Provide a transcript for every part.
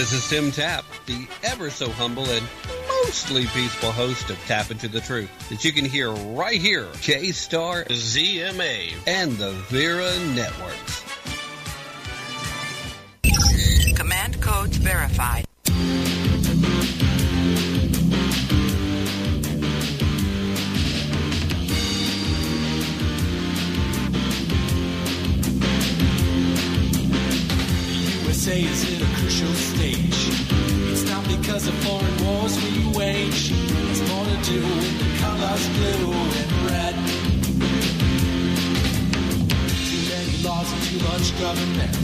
This is Tim Tapp, the ever so humble and mostly peaceful host of Tap Into the Truth that you can hear right here, K Star ZMA and the Vera Networks. Command codes verified. USA is in a crucial stage. It's not because of foreign wars we wage. It's more to do with the colors blue and red. Too many laws and too much government.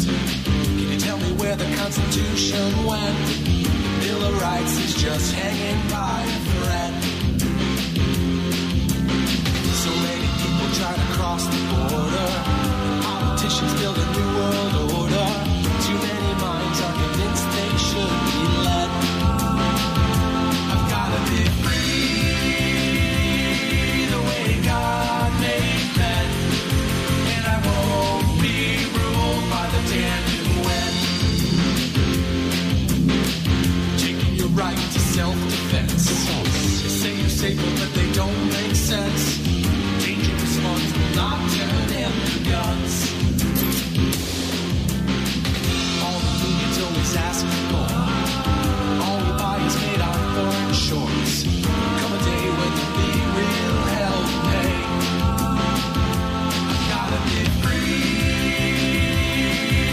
Can you tell me where the Constitution went? The Bill of Rights is just hanging by a thread. So many people try to cross the border. Politicians build a new world order. Too many minds are convinced they should be led. I've gotta be free, the way God made men, and I won't be ruled by the Danuben. Taking your right to self-defense. They say you're safer, but they don't make sense. Dangerous ones will not turn in the guns. Ask for more. All we buy is made out of foreign shorts. Come a day when there'll be real hell to pay. I've gotta be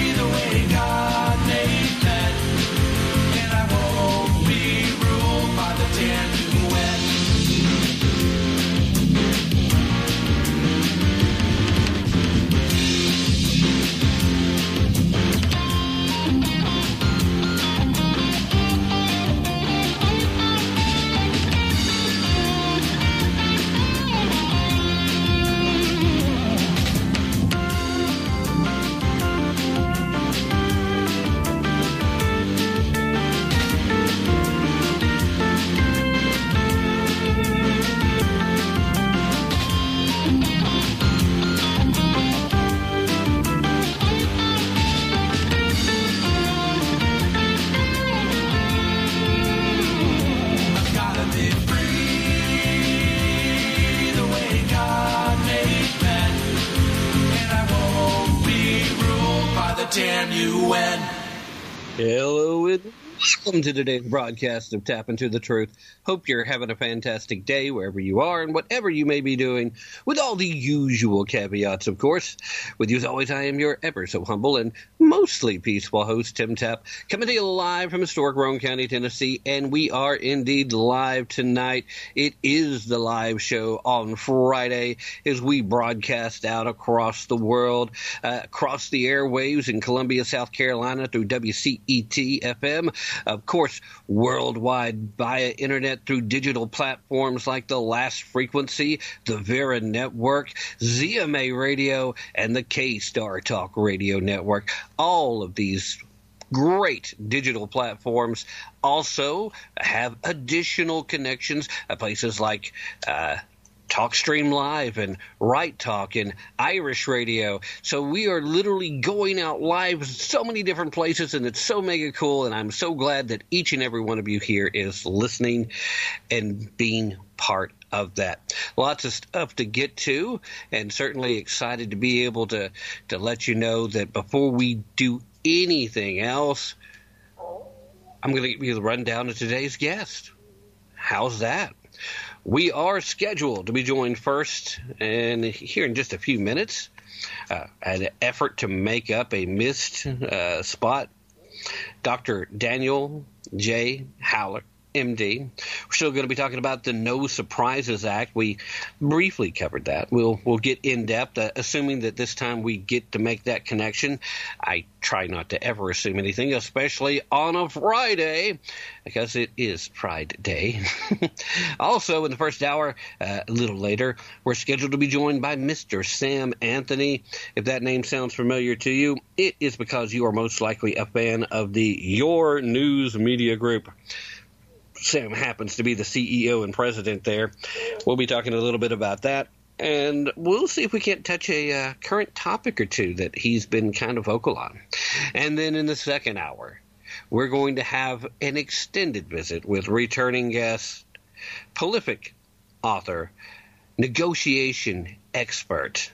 free, the way God made men, and I won't be ruled by the Danuben. Hello and welcome to today's broadcast of Tap Into the Truth. Hope you're having a fantastic day wherever you are and whatever you may be doing, with all the usual caveats, of course. With you as always, I am your ever so humble and mostly peaceful host, Tim Tapp, coming to you live from historic Roane County, Tennessee, and we are indeed live tonight. It is the live show on Friday as we broadcast out across the world, across the airwaves in Columbia, South Carolina through WCET-FM. Of course, worldwide via internet through digital platforms like The Last Frequency, the Vera Network, ZMA Radio, and the K-Star Talk Radio Network. All of these great digital platforms also have additional connections at places like TalkStream Live and Right Talk and Irish Radio. So we are literally going out live so many different places, and it's so mega cool, and I'm so glad that each and every one of you here is listening and being part of that. Lots of stuff to get to, and certainly excited to be able to let you know that before we do anything else, I'm going to give you the rundown of today's guest. How's that? We are scheduled to be joined first, and here in just a few minutes, an effort to make up a missed spot, Dr. Daniel J. Haller, MD. We're still going to be talking about the No Surprises Act. We briefly covered that. We'll get in depth, assuming that this time we get to make that connection. I try not to ever assume anything, especially on a Friday, because it is Pride Day. Also, in the first hour, a little later, we're scheduled to be joined by Mr. Sam Anthony. If that name sounds familiar to you, it is because you are most likely a fan of the Your News Media Group. Sam happens to be the CEO and president there. We'll be talking a little bit about that. And we'll see if we can't touch a current topic or two that he's been kind of vocal on. And then in the second hour, We're going to have an extended visit with returning guest, prolific author, negotiation expert,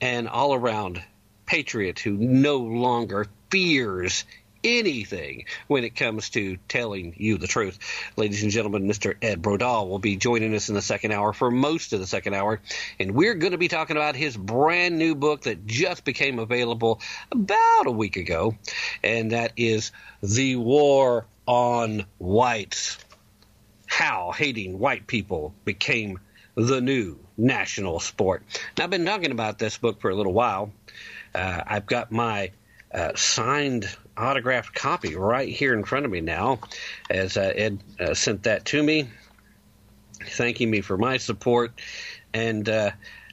and all-around patriot who no longer fears anything when it comes to telling you the truth. Ladies and gentlemen, Mr. Ed Brodow will be joining us in the second hour for most of the second hour, and we're going to be talking about his brand new book that just became available about a week ago, and that is The War on Whites, How Hating White People Became the New National Sport. Now, I've been talking about this book for a little while. I've got my signed autographed copy right here in front of me now, as Ed sent that to me, thanking me for my support. And I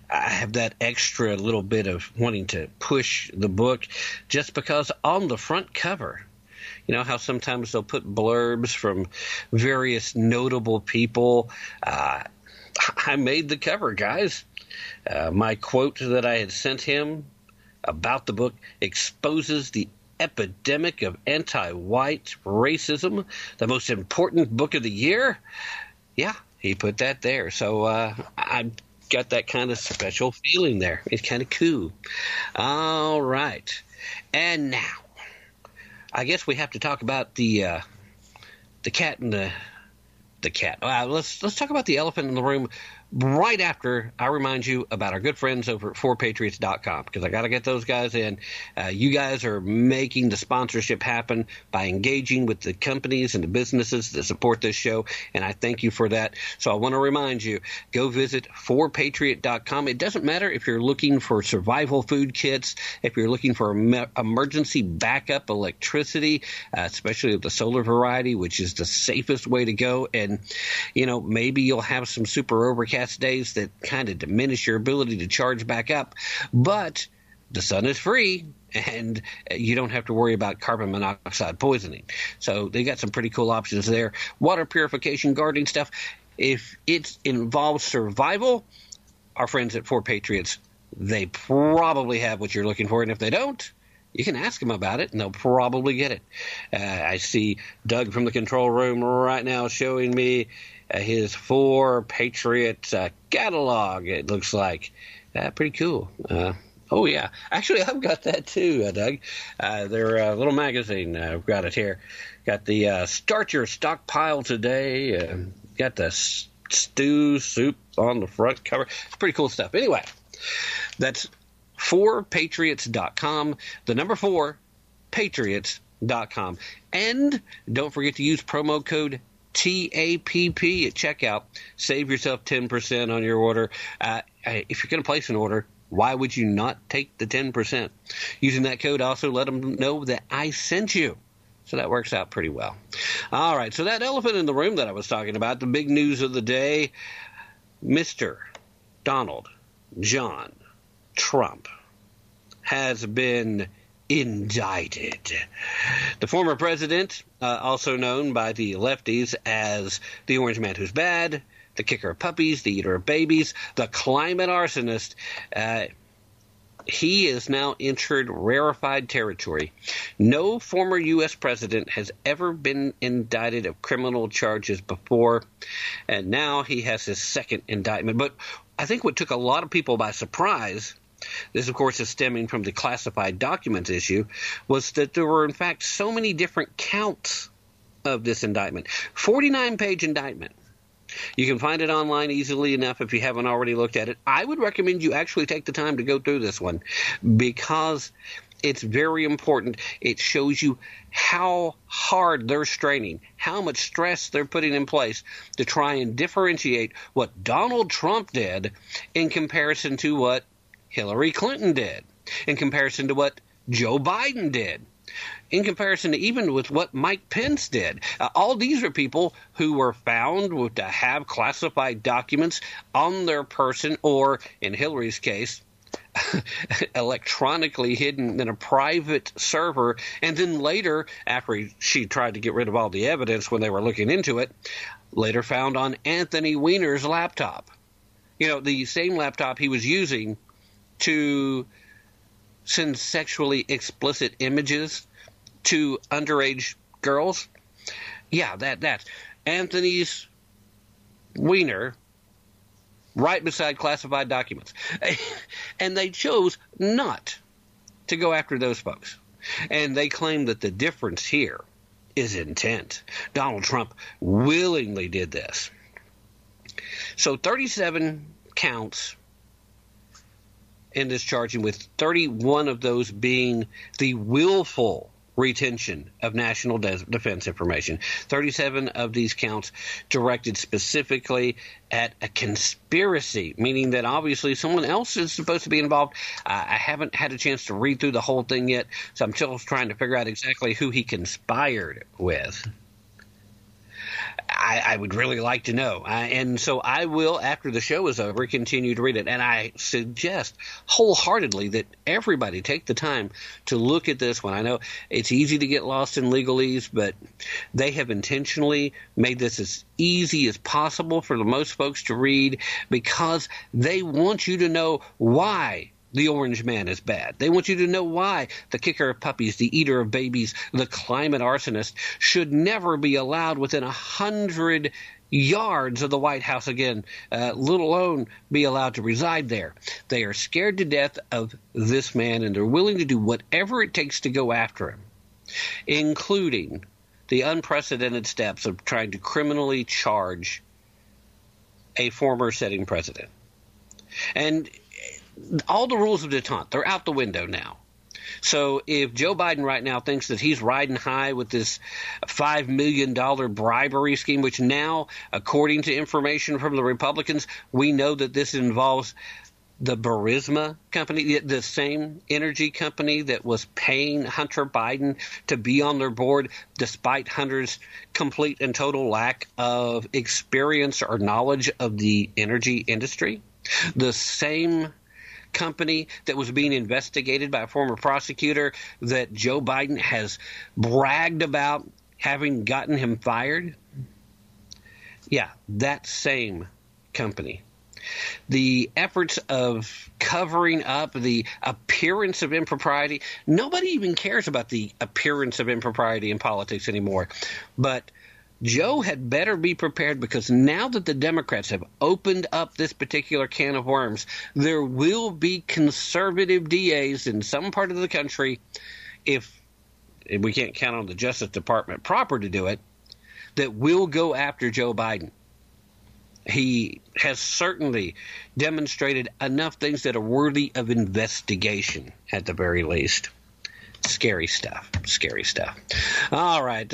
have that extra little bit of wanting to push the book just because on the front cover, you know how sometimes they'll put blurbs from various notable people. I made the cover, guys. My quote that I had sent him about the book exposes the epidemic of anti-white racism, the most important book of the year. Yeah, he put that there. So I've got that kind of special feeling there. It's kind of cool. All right. And now I guess we have to talk about the cat and the cat. Let's talk about the elephant in the room right after I remind you about our good friends over at 4patriots.com, because I got to get those guys in. You guys are making the sponsorship happen by engaging with the companies and the businesses that support this show, and I thank you for that. So I want to remind you, go visit 4patriot.com. It doesn't matter if you're looking for survival food kits, if you're looking for emergency backup electricity, especially with the solar variety, which is the safest way to go. And, you know, maybe you'll have some super overcast days that kind of diminish your ability to charge back up, but the sun is free and you don't have to worry about carbon monoxide poisoning. So they got some pretty cool options there. Water purification, gardening stuff. If it involves survival, our friends at 4Patriots, they probably have what you're looking for. And if they don't, you can ask them about it, and they'll probably get it. I see Doug from the control room right now showing me his 4Patriot catalog, it looks like. Pretty cool. Oh, yeah. Actually, I've got that too, Doug. Their little magazine. I've got it here. Got the Start Your Stockpile Today. Got the stew soup on the front cover. It's pretty cool stuff. Anyway, that's 4patriots.com, the number 4, patriots.com. And don't forget to use promo code TAPP at checkout. Save yourself 10% on your order. If you're going to place an order, why would you not take the 10%? Using that code, also let them know that I sent you. So that works out pretty well. All right, so that elephant in the room that I was talking about, the big news of the day, Mr. Donald John Trump has been indicted. The former president, also known by the lefties as the orange man who's bad, the kicker of puppies, the eater of babies, the climate arsonist, he is now entered rarefied territory. No former U.S. president has ever been indicted of criminal charges before, and now he has his second indictment. But I think what took a lot of people by surprise, this, of course, is stemming from the classified documents issue, was that there were, in fact, so many different counts of this indictment. 49-page indictment. You can find it online easily enough if you haven't already looked at it. I would recommend you actually take the time to go through this one because it's very important. It shows you how hard they're straining, how much stress they're putting in place to try and differentiate what Donald Trump did in comparison to what Hillary Clinton did, in comparison to what Joe Biden did, in comparison to even with what Mike Pence did. All these are people who were found to have classified documents on their person or, in Hillary's case, electronically hidden in a private server. And then later, after she tried to get rid of all the evidence when they were looking into it, later found on Anthony Weiner's laptop. You know, the same laptop he was using to send sexually explicit images to underage girls. Yeah, that's Anthony's wiener right beside classified documents. And they chose not to go after those folks. And they claim that the difference here is intent. Donald Trump willingly did this. So 37 counts in this charging, with 31 of those being the willful retention of national defense information. 37 of these counts directed specifically at a conspiracy, meaning that obviously someone else is supposed to be involved. I haven't had a chance to read through the whole thing yet, so I'm still trying to figure out exactly who he conspired with. I would really like to know. And so I will, after the show is over, continue to read it. And I suggest wholeheartedly that everybody take the time to look at this one. I know it's easy to get lost in legalese, but they have intentionally made this as easy as possible for the most folks to read, because they want you to know why the orange man is bad. They want you to know why the kicker of puppies, the eater of babies, the climate arsonist should never be allowed within 100 yards of the White House again, let alone be allowed to reside there. They are scared to death of this man, and they're willing to do whatever it takes to go after him, including the unprecedented steps of trying to criminally charge a former sitting president. And all the rules of detente, they're out the window now. So if Joe Biden right now thinks that he's riding high with this $5 million bribery scheme, which now, according to information from the Republicans, we know that this involves the Burisma company, the same energy company that was paying Hunter Biden to be on their board despite Hunter's complete and total lack of experience or knowledge of the energy industry, the same company that was being investigated by a former prosecutor that Joe Biden has bragged about having gotten him fired. Yeah, that same company. The efforts of covering up the appearance of impropriety. Nobody even cares about the appearance of impropriety in politics anymore. But Joe had better be prepared, because now that the Democrats have opened up this particular can of worms, there will be conservative DAs in some part of the country, if we can't count on the Justice Department proper to do it, that will go after Joe Biden. He has certainly demonstrated enough things that are worthy of investigation at the very least. Scary stuff. Scary stuff. All right.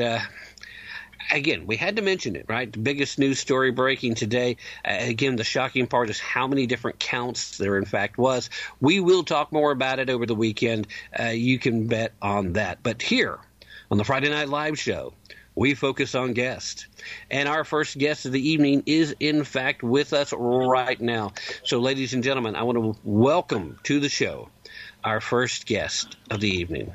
Again, we had to mention it, right? The biggest news story breaking today. Again, the shocking part is how many different counts there in fact was. We will talk more about it over the weekend. You can bet on that. But here on the Friday Night Live show, we focus on guests. And our first guest of the evening is in fact with us right now. So, ladies and gentlemen, I want to welcome to the show our first guest of the evening.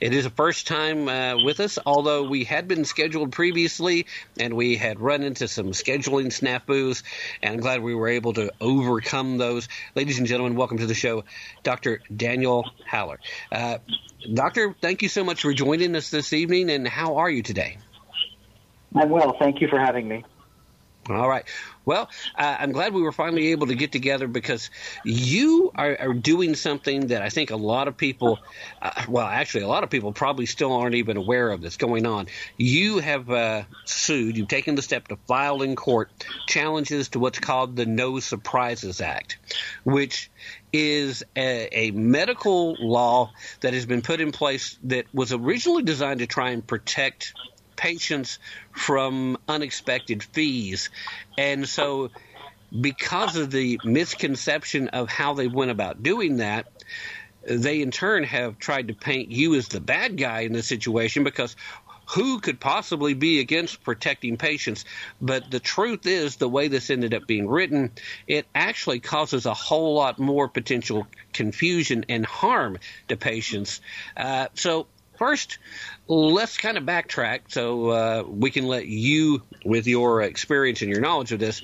It is a first time with us, although we had been scheduled previously and we had run into some scheduling snafus, and I'm glad we were able to overcome those. Ladies and gentlemen, welcome to the show, Dr. Daniel Haller. Doctor, thank you so much for joining us this evening, and how are you today? I'm well. Thank you for having me. All right. Well, I'm glad we were finally able to get together, because you are doing something that I think a lot of people a lot of people probably still aren't even aware of that's going on. You have sued. You've taken the step to file in court challenges to what's called the No Surprises Act, which is a medical law that has been put in place that was originally designed to try and protect patients from unexpected fees. And so because of the misconception of how they went about doing that, they in turn have tried to paint you as the bad guy in this situation, because who could possibly be against protecting patients? But the truth is, the way this ended up being written, it actually causes a whole lot more potential confusion and harm to patients. So first, let's kind of backtrack so we can let you, with your experience and your knowledge of this,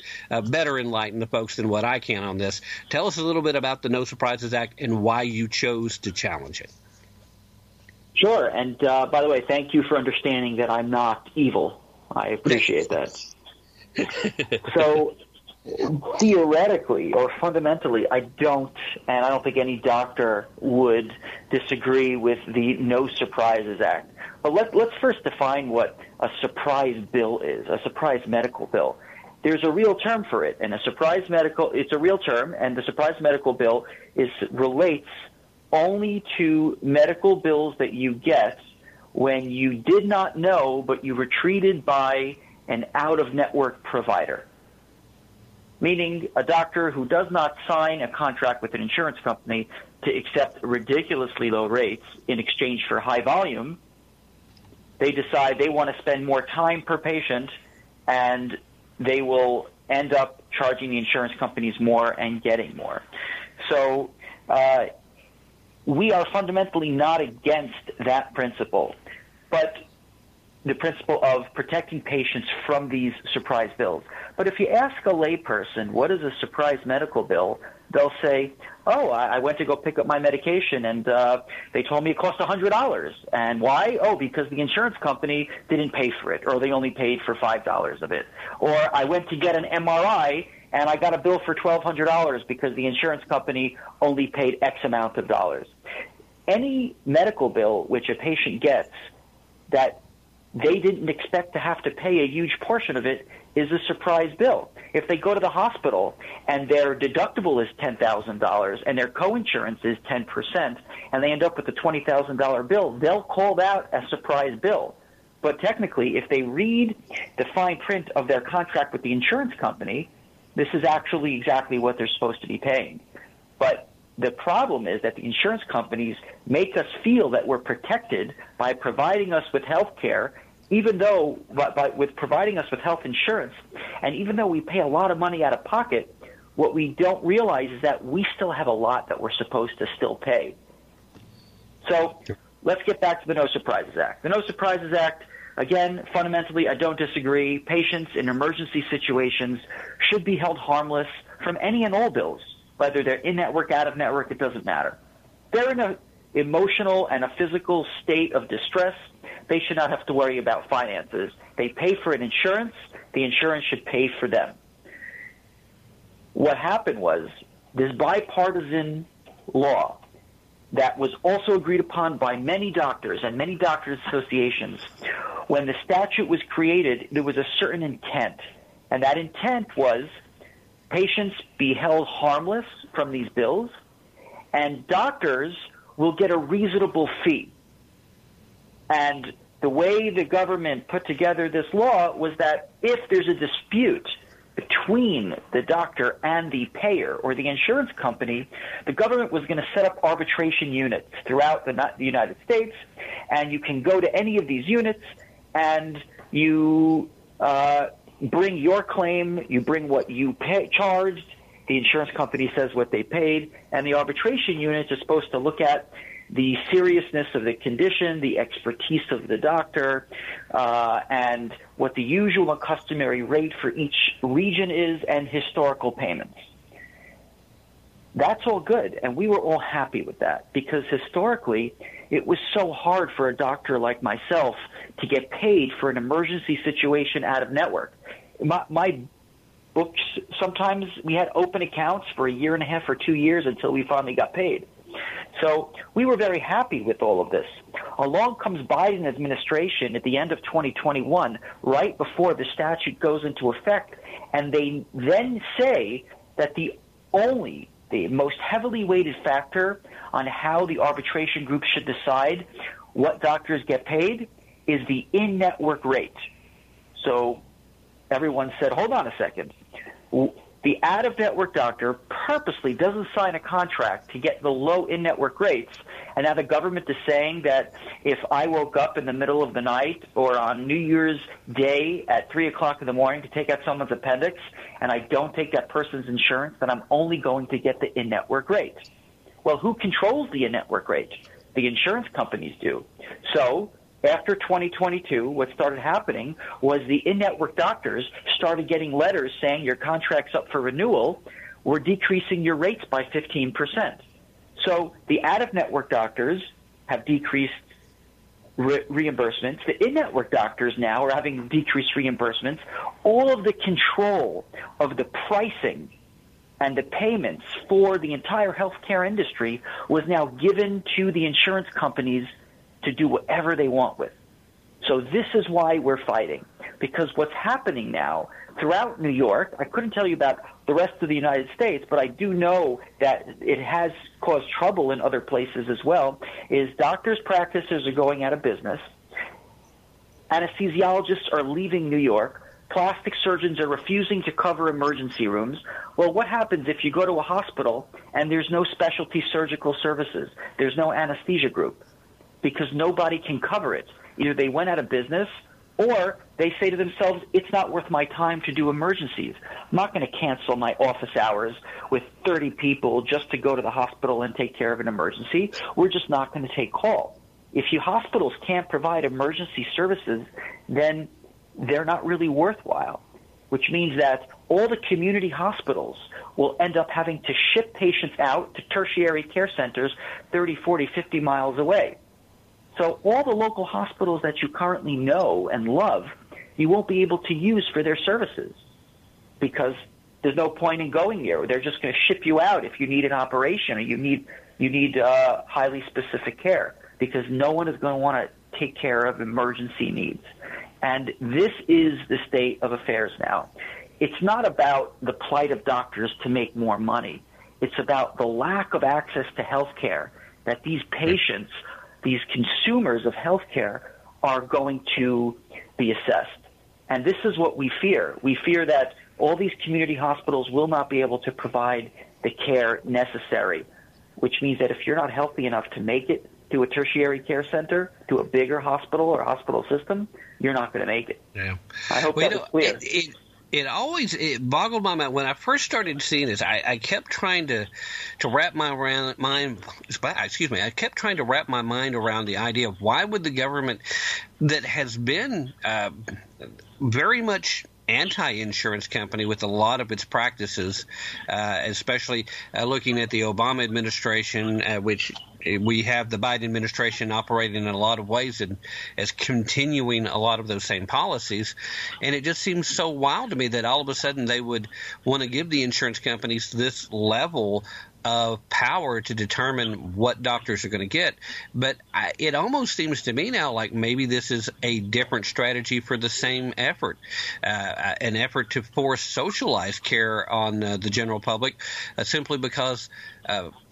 better enlighten the folks than what I can on this. Tell us a little bit about the No Surprises Act and why you chose to challenge it. Sure. And by the way, thank you for understanding that I'm not evil. I appreciate that. So theoretically or fundamentally, I don't think any doctor would disagree with the No Surprises Act. But let's first define what a surprise bill is, a surprise medical bill. There's a real term for it, and it's a real term, and the surprise medical bill relates only to medical bills that you get when you did not know, but you were treated by an out-of-network provider, meaning a doctor who does not sign a contract with an insurance company to accept ridiculously low rates in exchange for high volume. They decide they want to spend more time per patient, and they will end up charging the insurance companies more and getting more. So we are fundamentally not against that principle, but the principle of protecting patients from these surprise bills. But if you ask a layperson, what is a surprise medical bill, they'll say, I went to go pick up my medication, and they told me it cost $100. And why? Oh, because the insurance company didn't pay for it, or they only paid for $5 of it. Or I went to get an MRI, and I got a bill for $1,200 because the insurance company only paid X amount of dollars. Any medical bill which a patient gets that they didn't expect to have to pay a huge portion of it is a surprise bill. If they go to the hospital and their deductible is $10,000 and their coinsurance is 10% and they end up with a $20,000 bill, they'll call that a surprise bill. But technically, if they read the fine print of their contract with the insurance company, this is actually exactly what they're supposed to be paying. But the problem is that the insurance companies make us feel that we're protected by providing us with health care, with providing us with health insurance. And even though we pay a lot of money out of pocket, what we don't realize is that we still have a lot that we're supposed to still pay. So let's get back to the No Surprises Act. The No Surprises Act, again, fundamentally, I don't disagree. Patients in emergency situations should be held harmless from any and all bills. Whether they're in-network, out-of-network, it doesn't matter. They're in an emotional and a physical state of distress. They should not have to worry about finances. They pay for an insurance. The insurance should pay for them. What happened was this bipartisan law that was also agreed upon by many doctors and many doctors' associations. When the statute was created, there was a certain intent, and that intent was patients be held harmless from these bills, and doctors will get a reasonable fee. And the way the government put together this law was that if there's a dispute between the doctor and the payer or the insurance company, the government was going to set up arbitration units throughout the United States, and you can go to any of these units and you bring your claim, you bring what you charged, the insurance company says what they paid, and the arbitration unit is supposed to look at the seriousness of the condition, the expertise of the doctor, and what the usual and customary rate for each region is and historical payments. That's all good, and we were all happy with that because historically it was so hard for a doctor like myself to get paid for an emergency situation out of network. My books, sometimes we had open accounts for a year and a half or 2 years until we finally got paid. So we were very happy with all of this. Along comes Biden administration at the end of 2021, right before the statute goes into effect, and they then say that the most heavily weighted factor on how the arbitration group should decide what doctors get paid is the in-network rate. So everyone said, hold on a second. The out-of-network doctor purposely doesn't sign a contract to get the low in-network rates, and now the government is saying that if I woke up in the middle of the night or on New Year's Day at 3 o'clock in the morning to take out someone's appendix and I don't take that person's insurance, then I'm only going to get the in-network rate. Well, who controls the in-network rate? The insurance companies do. So after 2022, what started happening was the in-network doctors started getting letters saying your contract's up for renewal. We're decreasing your rates by 15%. So the out-of-network doctors have decreased reimbursements. The in-network doctors now are having decreased reimbursements. All of the control of the pricing and the payments for the entire healthcare industry was now given to the insurance companies to do whatever they want with. So this is why we're fighting, because what's happening now throughout New York, I couldn't tell you about the rest of the United States, but I do know that it has caused trouble in other places as well, is doctors' practices are going out of business. Anesthesiologists are leaving New York. Plastic surgeons are refusing to cover emergency rooms. Well, what happens if you go to a hospital and there's no specialty surgical services? There's no anesthesia group because nobody can cover it. Either they went out of business or they say to themselves, it's not worth my time to do emergencies. I'm not going to cancel my office hours with 30 people just to go to the hospital and take care of an emergency. We're just not going to take call. If you hospitals can't provide emergency services, then they're not really worthwhile, which means that all the community hospitals will end up having to ship patients out to tertiary care centers 30, 40, 50 miles away. So all the local hospitals that you currently know and love, you won't be able to use for their services because there's no point in going there. They're just going to ship you out if you need an operation or you need highly specific care because no one is going to want to take care of emergency needs. And this is the state of affairs now. It's not about the plight of doctors to make more money. It's about the lack of access to health care that these patients – these consumers of healthcare are going to be assessed. And this is what we fear. We fear that all these community hospitals will not be able to provide the care necessary, which means that if you're not healthy enough to make it to a tertiary care center, to a bigger hospital or hospital system, you're not going to make it. Yeah. I hope that was clear. It always boggled my mind. When I first started seeing this, I kept trying to wrap my mind. Excuse me. I kept trying to wrap my mind around the idea of why would the government that has been very much anti-insurance company with a lot of its practices, especially looking at the Obama administration, which we have the Biden administration operating in a lot of ways and as continuing a lot of those same policies. And it just seems so wild to me that all of a sudden they would want to give the insurance companies this level of power to determine what doctors are going to get. But it almost seems to me now like maybe this is a different strategy for the same effort, an effort to force socialized care on the general public simply because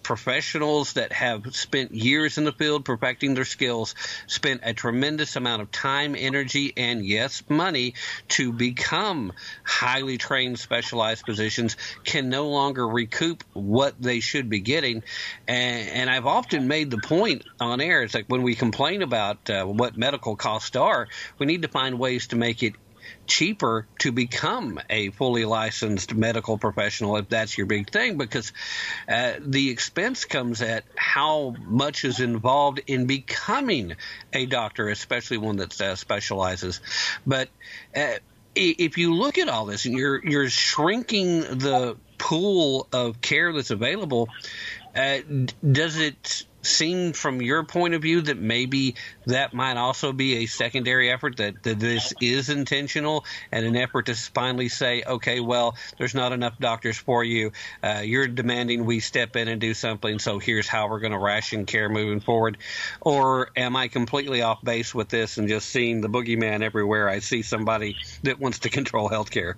professionals that have spent years in the field perfecting their skills, spent a tremendous amount of time, energy, and yes, money to become highly trained, specialized physicians can no longer recoup what they should be getting. And I've often made the point on air, it's like when we complain about what medical costs are, we need to find ways to make it cheaper to become a fully licensed medical professional if that's your big thing, because the expense comes at how much is involved in becoming a doctor, especially one that specializes. But if you look at all this and you're shrinking the pool of care that's available, does it seem from your point of view that maybe that might also be a secondary effort, that this is intentional and an effort to finally say, okay, well, there's not enough doctors for you. You're demanding we step in and do something, so here's how we're going to ration care moving forward. Or am I completely off base with this and just seeing the boogeyman everywhere? I see somebody that wants to control health care.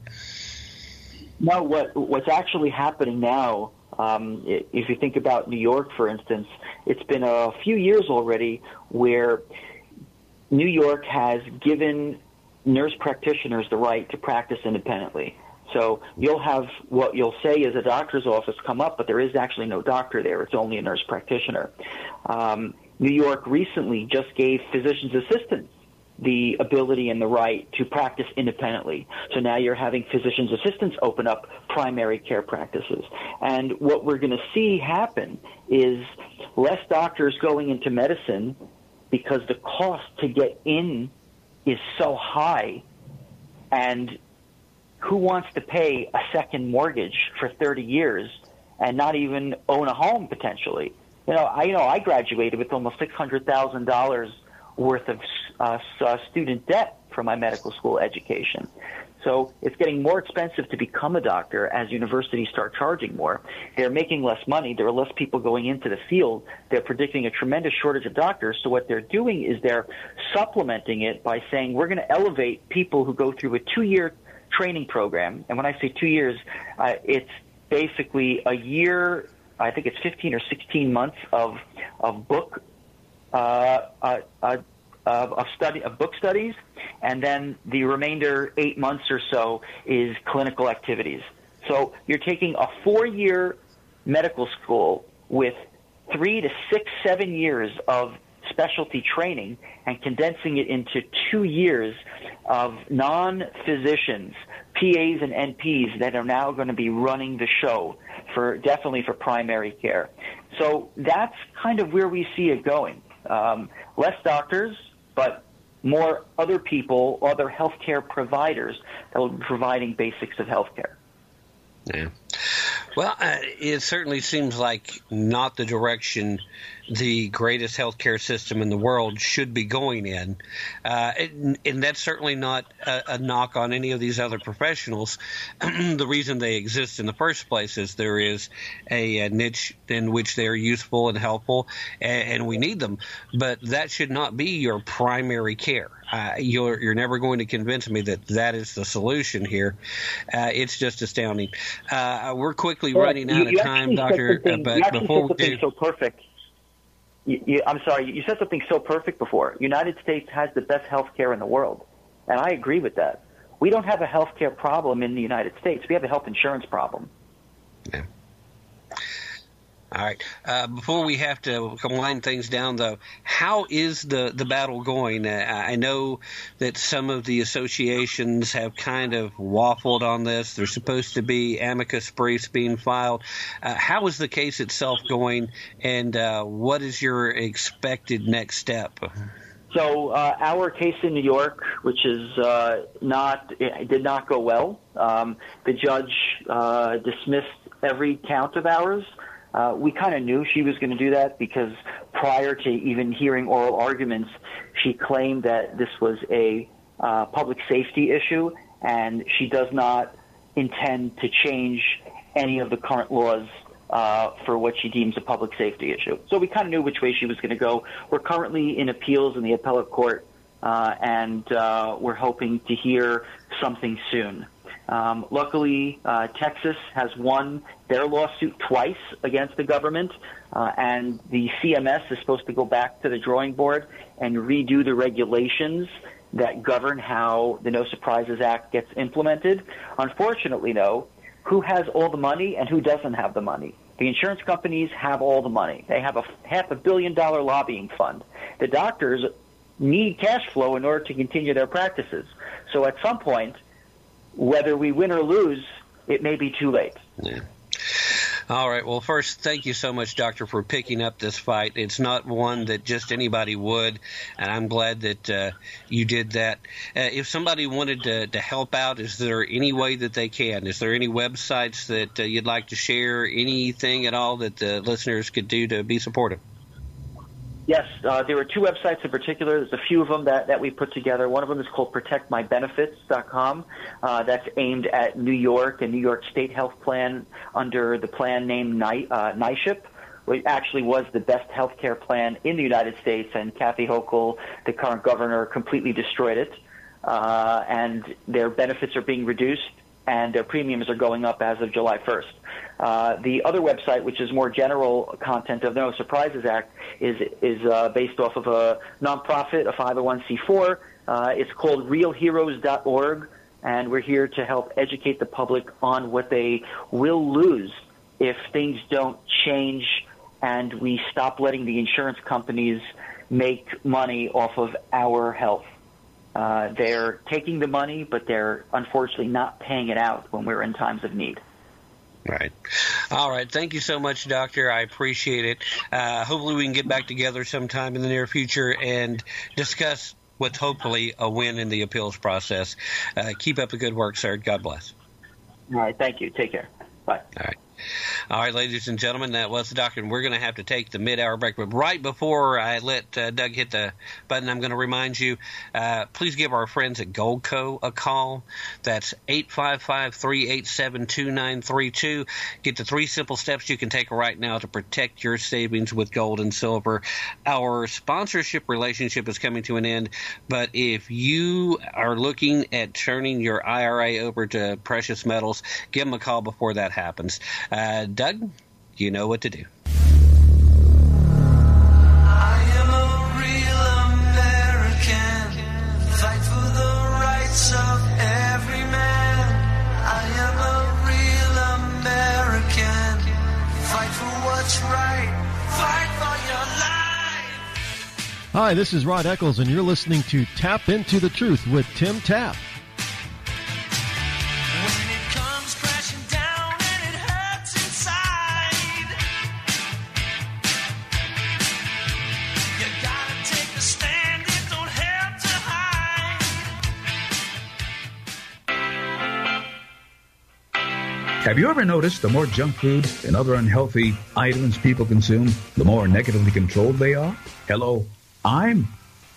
No, what's actually happening now, if you think about New York, for instance, it's been a few years already where New York has given nurse practitioners the right to practice independently. So you'll have what you'll say is a doctor's office come up, but there is actually no doctor there. It's only a nurse practitioner. New York recently just gave physician's assistants the ability and the right to practice independently. So now you're having physician's assistants open up primary care practices. And what we're going to see happen is less doctors going into medicine because the cost to get in is so high. And who wants to pay a second mortgage for 30 years and not even own a home potentially? You know, I graduated with almost $600,000 worth of student debt for my medical school education. So it's getting more expensive to become a doctor as universities start charging more. They're making less money. There are less people going into the field. They're predicting a tremendous shortage of doctors. So what they're doing is they're supplementing it by saying we're going to elevate people who go through a two-year training program. And when I say 2 years, it's basically a year, I think it's 15 or 16 months of book studies, and then the remainder 8 months or so is clinical activities. So you're taking a 4-year medical school with 3 to 6, 7 years of specialty training and condensing it into 2 years of non-physicians, PAs and NPs that are now going to be running the show for primary care. So that's kind of where we see it going. Less doctors, but more other people, other healthcare providers that will be providing basics of healthcare. Yeah. Well, it certainly seems like not the direction the greatest healthcare system in the world should be going in. And that's certainly not a knock on any of these other professionals. The reason they exist in the first place is there is a niche in which they are useful and helpful, and we need them. But that should not be your primary care. You're never going to convince me that is the solution here. It's just astounding. We're quickly running out of time, Doctor. But before we do, so perfect. I'm sorry. You said something so perfect before. United States has the best health care in the world, and I agree with that. We don't have a health care problem in the United States. We have a health insurance problem. Yeah. All right. Before we have to wind things down, though, how is the battle going? I know that some of the associations have kind of waffled on this. There's supposed to be amicus briefs being filed. How is the case itself going, and what is your expected next step? So our case in New York, which is did not go well. The judge dismissed every count of ours. We kind of knew she was going to do that because prior to even hearing oral arguments, she claimed that this was a public safety issue, and she does not intend to change any of the current laws for what she deems a public safety issue. So we kind of knew which way she was going to go. We're currently in appeals in the appellate court, and we're hoping to hear something soon. Luckily, Texas has won their lawsuit twice against the government, and the CMS is supposed to go back to the drawing board and redo the regulations that govern how the No Surprises Act gets implemented. Unfortunately, though, who has all the money and who doesn't have the money? The insurance companies have all the money. They have a $500 million lobbying fund. The doctors need cash flow in order to continue their practices. So at some point, whether we win or lose, it may be too late. Yeah. All right. Well, first, thank you so much, Doctor, for picking up this fight. It's not one that just anybody would, and I'm glad that you did that. If somebody wanted to help out, is there any way that they can? Is there any websites that you'd like to share, anything at all that the listeners could do to be supportive? Yes, there are two websites in particular. There's a few of them that we put together. One of them is called ProtectMyBenefits.com. That's aimed at New York and New York State Health Plan under the plan named NYSHIP, which actually was the best health care plan in the United States, and Kathy Hochul, the current governor, completely destroyed it. And their benefits are being reduced, and their premiums are going up as of July 1st. The other website, which is more general content of the No Surprises Act, is based off of a nonprofit, a 501c4. It's called realheroes.org, and we're here to help educate the public on what they will lose if things don't change and we stop letting the insurance companies make money off of our health. They're taking the money, but they're unfortunately not paying it out when we're in times of need. Right. All right. Thank you so much, Doctor. I appreciate it. Hopefully we can get back together sometime in the near future and discuss what's hopefully a win in the appeals process. Keep up the good work, sir. God bless. All right. Thank you. Take care. Bye. All right. All right, ladies and gentlemen, that was the doctor, and we're going to have to take the mid-hour break. But right before I let Doug hit the button, I'm going to remind you, please give our friends at Goldco a call. That's 855-387-2932. Get the three simple steps you can take right now to protect your savings with gold and silver. Our sponsorship relationship is coming to an end, but if you are looking at turning your IRA over to precious metals, give them a call before that happens. Doug, you know what to do. Hi, this is Rod Eccles, and you're listening to Tap Into the Truth with Tim Tapp. Have you ever noticed the more junk food and other unhealthy items people consume, the more negatively controlled they are? Hello, I'm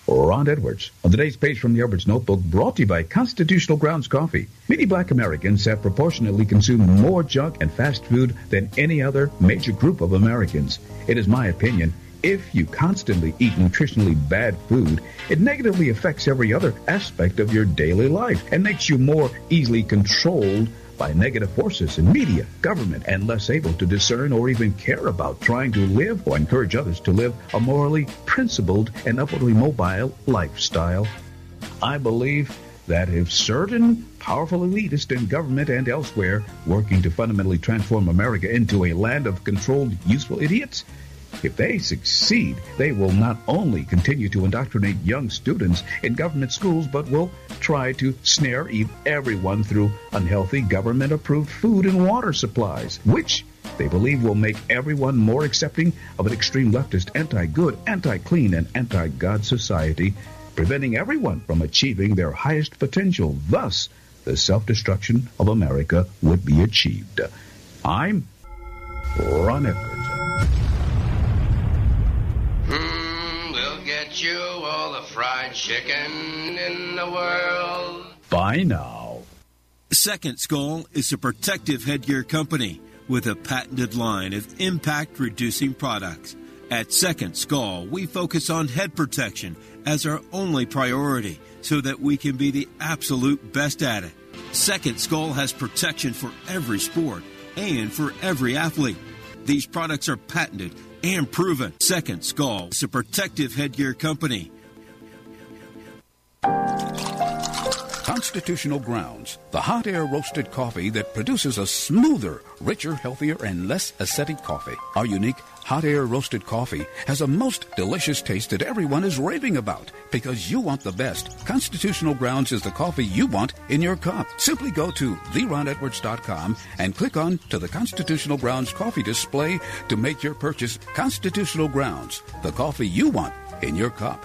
Ron Edwards. On today's page from the Edwards Notebook, brought to you by Constitutional Grounds Coffee, many black Americans have proportionately consumed more junk and fast food than any other major group of Americans. It is my opinion, if you constantly eat nutritionally bad food, it negatively affects every other aspect of your daily life and makes you more easily controlled by negative forces in media, government, and less able to discern or even care about trying to live or encourage others to live a morally principled and upwardly mobile lifestyle. I believe that if certain powerful elitists in government and elsewhere working to fundamentally transform America into a land of controlled, useful idiots, if they succeed, they will not only continue to indoctrinate young students in government schools, but will try to snare everyone through unhealthy government-approved food and water supplies, which they believe will make everyone more accepting of an extreme leftist, anti-good, anti-clean, and anti-God society, preventing everyone from achieving their highest potential. Thus, the self-destruction of America would be achieved. I'm Ron Edwards. We'll get you all the fried chicken in the world. Bye now. Second Skull is a protective headgear company with a patented line of impact-reducing products. At Second Skull, we focus on head protection as our only priority so that we can be the absolute best at it. Second Skull has protection for every sport and for every athlete. These products are patented and proven. Second Skull is a protective headgear company. Constitutional Grounds, the hot air roasted coffee that produces a smoother, richer, healthier, and less acidic coffee. Our unique hot air roasted coffee has a most delicious taste that everyone is raving about because you want the best. Constitutional Grounds is the coffee you want in your cup. Simply go to theronedwards.com and click on to the Constitutional Grounds coffee display to make your purchase. Constitutional Grounds, the coffee you want in your cup.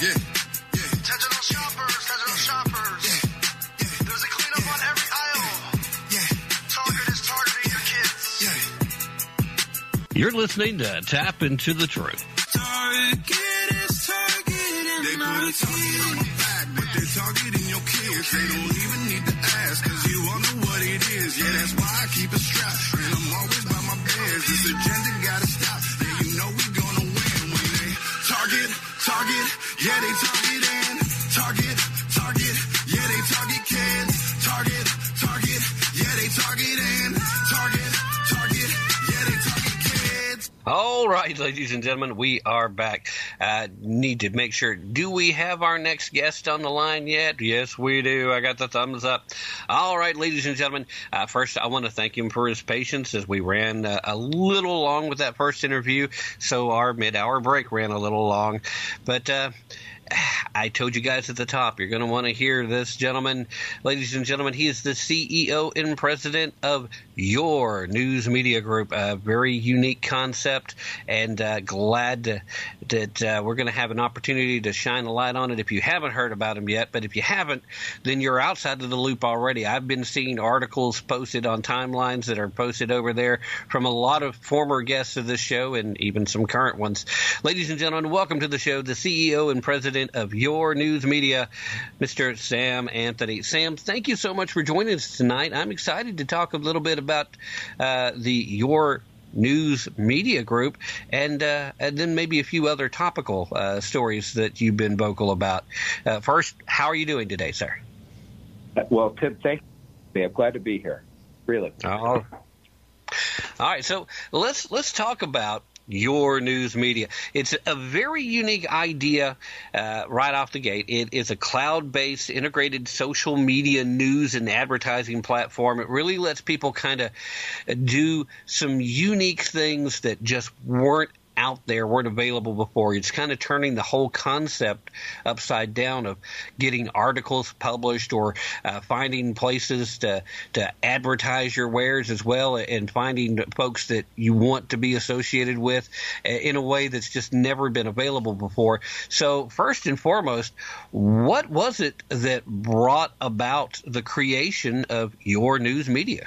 Yeah. Attention all shoppers. Yeah. There's a cleanup on every aisle. Targeting your kids. You're listening to Tap Into the Truth. Target is targeting. They put a target on my back, but they're targeting your kids. They don't even need to ask, cause you all know what it is. Yeah, that's why I keep it strapped. And I'm always by my bears. This agenda gotta stop. And you know we gonna win when they target. Yeah, they target, yeah, they target kids. Target, yeah, they target kids. All right, ladies and gentlemen, we are back. I need to make sure. Do we have our next guest on the line yet? Yes, we do. I got the thumbs up. All right, ladies and gentlemen, first I want to thank him for his patience as we ran a little long with that first interview. So our mid-hour break ran a little long. But I told you guys at the top, you're going to want to hear this gentleman. Ladies and gentlemen, he is the CEO and president of Your News Media Group, a very unique concept, and glad that we're going to have an opportunity to shine a light on it if you haven't heard about him yet. But if you haven't, then you're outside of the loop already. I've been seeing articles posted on timelines that are posted over there from a lot of former guests of this show and even some current ones. Ladies and gentlemen, welcome to the show, the CEO and president of Your News Media, Mr. Sam Anthony. Sam, thank you so much for joining us tonight. I'm excited to talk a little bit about the Your News Media Group and then maybe a few other topical stories that you've been vocal about. First, how are you doing today, sir? Well, Tim, thank you. I'm glad to be here. Really. All right. So let's talk about Your News Media. It's a very unique idea right off the gate. It is a cloud-based integrated social media news and advertising platform. It really lets people kind of do some unique things that just weren't available before. It's kind of turning the whole concept upside down of getting articles published or finding places to advertise your wares as well, and finding folks that you want to be associated with in a way that's just never been available before. So first and foremost, what was it that brought about the creation of Your News Media?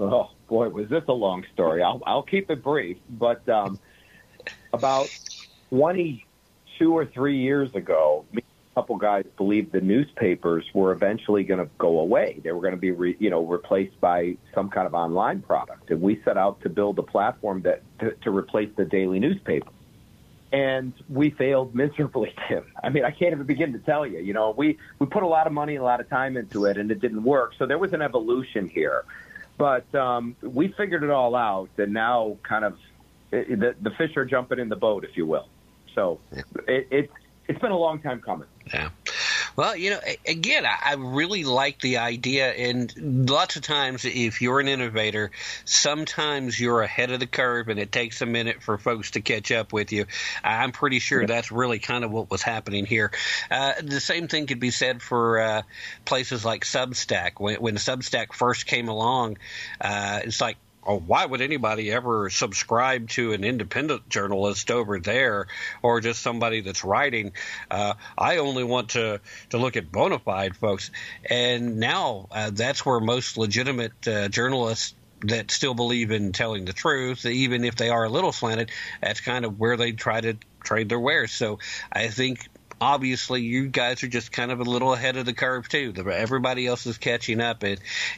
Oh, boy, was this a long story. I'll keep it brief, but about 22 or 3 years ago, me and a couple guys believed the newspapers were eventually going to go away. They were going to be replaced by some kind of online product. And we set out to build a platform that to replace the daily newspaper. And we failed miserably, Tim. I mean, I can't even begin to tell you. You know, we put a lot of money and a lot of time into it, and it didn't work. So there was an evolution here. But we figured it all out, and now kind of the fish are jumping in the boat, if you will. So yeah. It's been a long time coming. Yeah. Well, you know, again, I really like the idea, and lots of times if you're an innovator, sometimes you're ahead of the curve and it takes a minute for folks to catch up with you. I'm pretty sure that's really kind of what was happening here. The same thing could be said for places like Substack. When Substack first came along, it's like, oh, why would anybody ever subscribe to an independent journalist over there or just somebody that's writing? I only want to look at bona fide folks. And now that's where most legitimate journalists that still believe in telling the truth, even if they are a little slanted, that's kind of where they try to trade their wares. So I think obviously you guys are just kind of a little ahead of the curve too. Everybody else is catching up.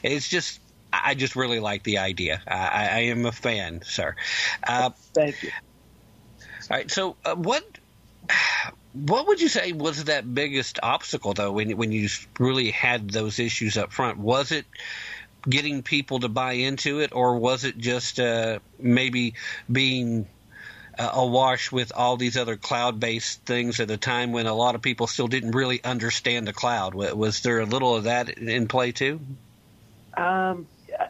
It's just – I just really like the idea. I am a fan, sir. Thank you. All right. So what would you say was that biggest obstacle, though, when you really had those issues up front? Was it getting people to buy into it, or was it just maybe being awash with all these other cloud-based things at a time when a lot of people still didn't really understand the cloud? Was there a little of that in play, too?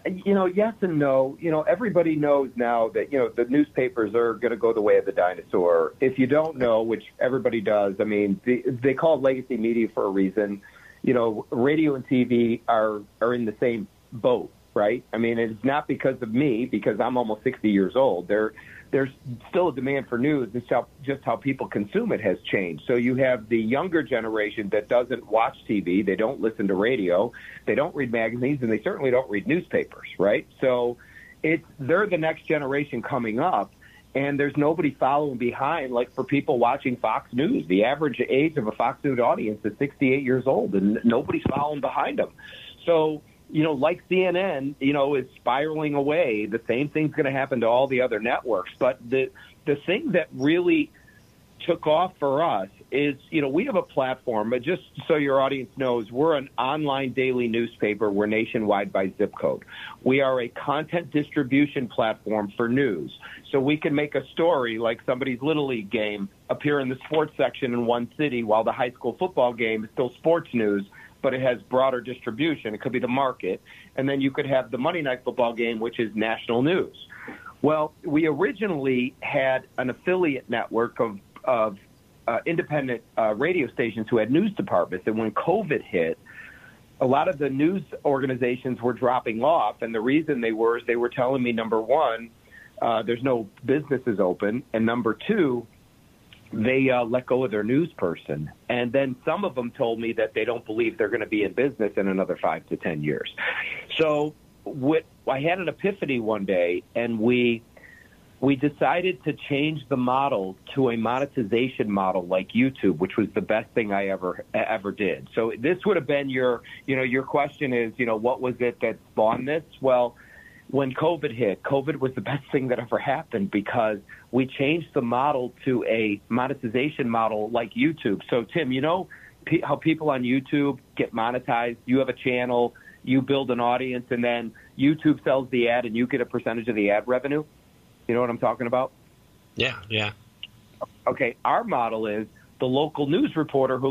You know, yes and no. You know, everybody knows now that, you know, the newspapers are going to go the way of the dinosaur. If you don't know, which everybody does, I mean, they call it legacy media for a reason. You know, radio and TV are in the same boat, right? I mean, it's not because of me, because I'm almost 60 years old. There's still a demand for news. It's just how people consume it has changed. So you have the younger generation that doesn't watch TV. They don't listen to radio. They don't read magazines, and they certainly don't read newspapers, right? So they're the next generation coming up, and there's nobody following behind. Like for people watching Fox News, the average age of a Fox News audience is 68 years old, and nobody's following behind them. So you know, like CNN, you know, is spiraling away. The same thing's going to happen to all the other networks. But the thing that really took off for us is, you know, we have a platform, but just so your audience knows, we're an online daily newspaper. We're nationwide by zip code. We are a content distribution platform for news. So we can make a story like somebody's Little League game appear in the sports section in one city, while the high school football game is still sports news, but it has broader distribution. It could be the market. And then you could have the Monday night football game, which is national news. Well, we originally had an affiliate network of independent radio stations who had news departments. And when COVID hit, a lot of the news organizations were dropping off. And the reason they were is they were telling me, number one, there's no businesses open. And number two, they let go of their news person. And then some of them told me that they don't believe they're going to be in business in another 5 to 10 years. So I had an epiphany one day, and we decided to change the model to a monetization model like YouTube, which was the best thing I ever did. So this would have been your question is, what was it that spawned this? Well, when COVID hit, COVID was the best thing that ever happened because we changed the model to a monetization model like YouTube. So, Tim, you know how people on YouTube get monetized? You have a channel, you build an audience, and then YouTube sells the ad and you get a percentage of the ad revenue. You know what I'm talking about? Yeah. Okay, our model is the local news reporter who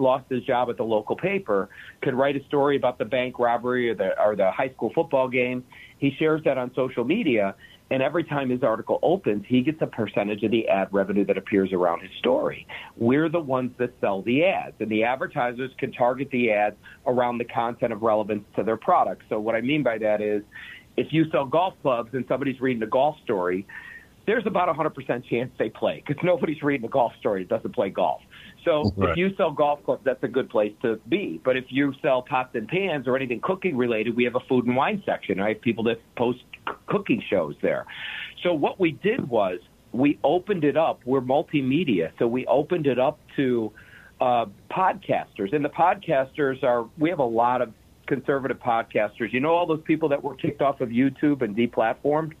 lost his job at the local paper could write a story about the bank robbery or the high school football game. He shares that on social media, and every time his article opens, he gets a percentage of the ad revenue that appears around his story. We're the ones that sell the ads, and the advertisers can target the ads around the content of relevance to their product. So what I mean by that is, if you sell golf clubs and somebody's reading a golf story, there's about a 100% chance they play because nobody's reading a golf story that doesn't play golf. So If you sell golf clubs, that's a good place to be. But if you sell pots and pans or anything cooking related, we have a food and wine section. I have people that post cooking shows there. So what we did was we opened it up. We're multimedia. So we opened it up to podcasters. And the podcasters we have a lot of conservative podcasters. You know, all those people that were kicked off of YouTube and deplatformed?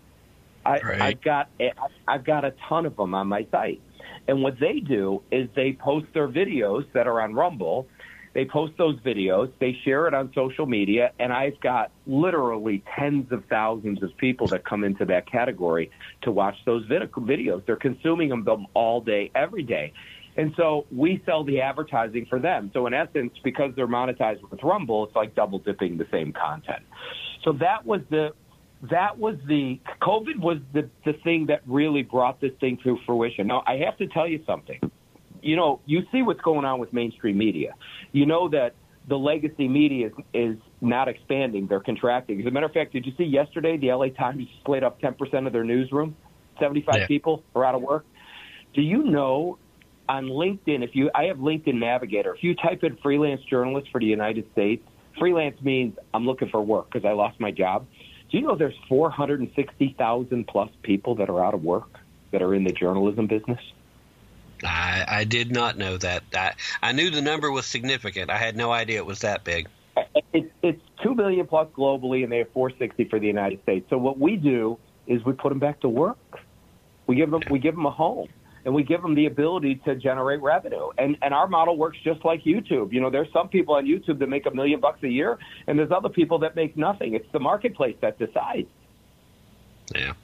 I've got a ton of them on my site. And what they do is they post their videos that are on Rumble. They post those videos. They share it on social media. And I've got literally tens of thousands of people that come into that category to watch those videos. They're consuming them all day, every day. And so we sell the advertising for them. So in essence, because they're monetized with Rumble, it's like double dipping the same content. So COVID was the thing that really brought this thing to fruition. Now, I have to tell you something. You see what's going on with mainstream media. You know that the legacy media is not expanding. They're contracting. As a matter of fact, did you see yesterday the LA Times just laid off 10% of their newsroom? 75 people are out of work. Do you know on LinkedIn, I have LinkedIn Navigator. If you type in freelance journalist for the United States, freelance means I'm looking for work because I lost my job. Do you know there's 460,000 plus people that are out of work that are in the journalism business? I did not know that. I knew the number was significant. I had no idea it was that big. It's 2 million plus globally, and they have 460 for the United States. So what we do is we put them back to work. We give them a home, and we give them the ability to generate revenue. And our model works just like YouTube. There's some people on YouTube that make $1 million a year, and there's other people that make nothing. It's the marketplace that decides. Yeah.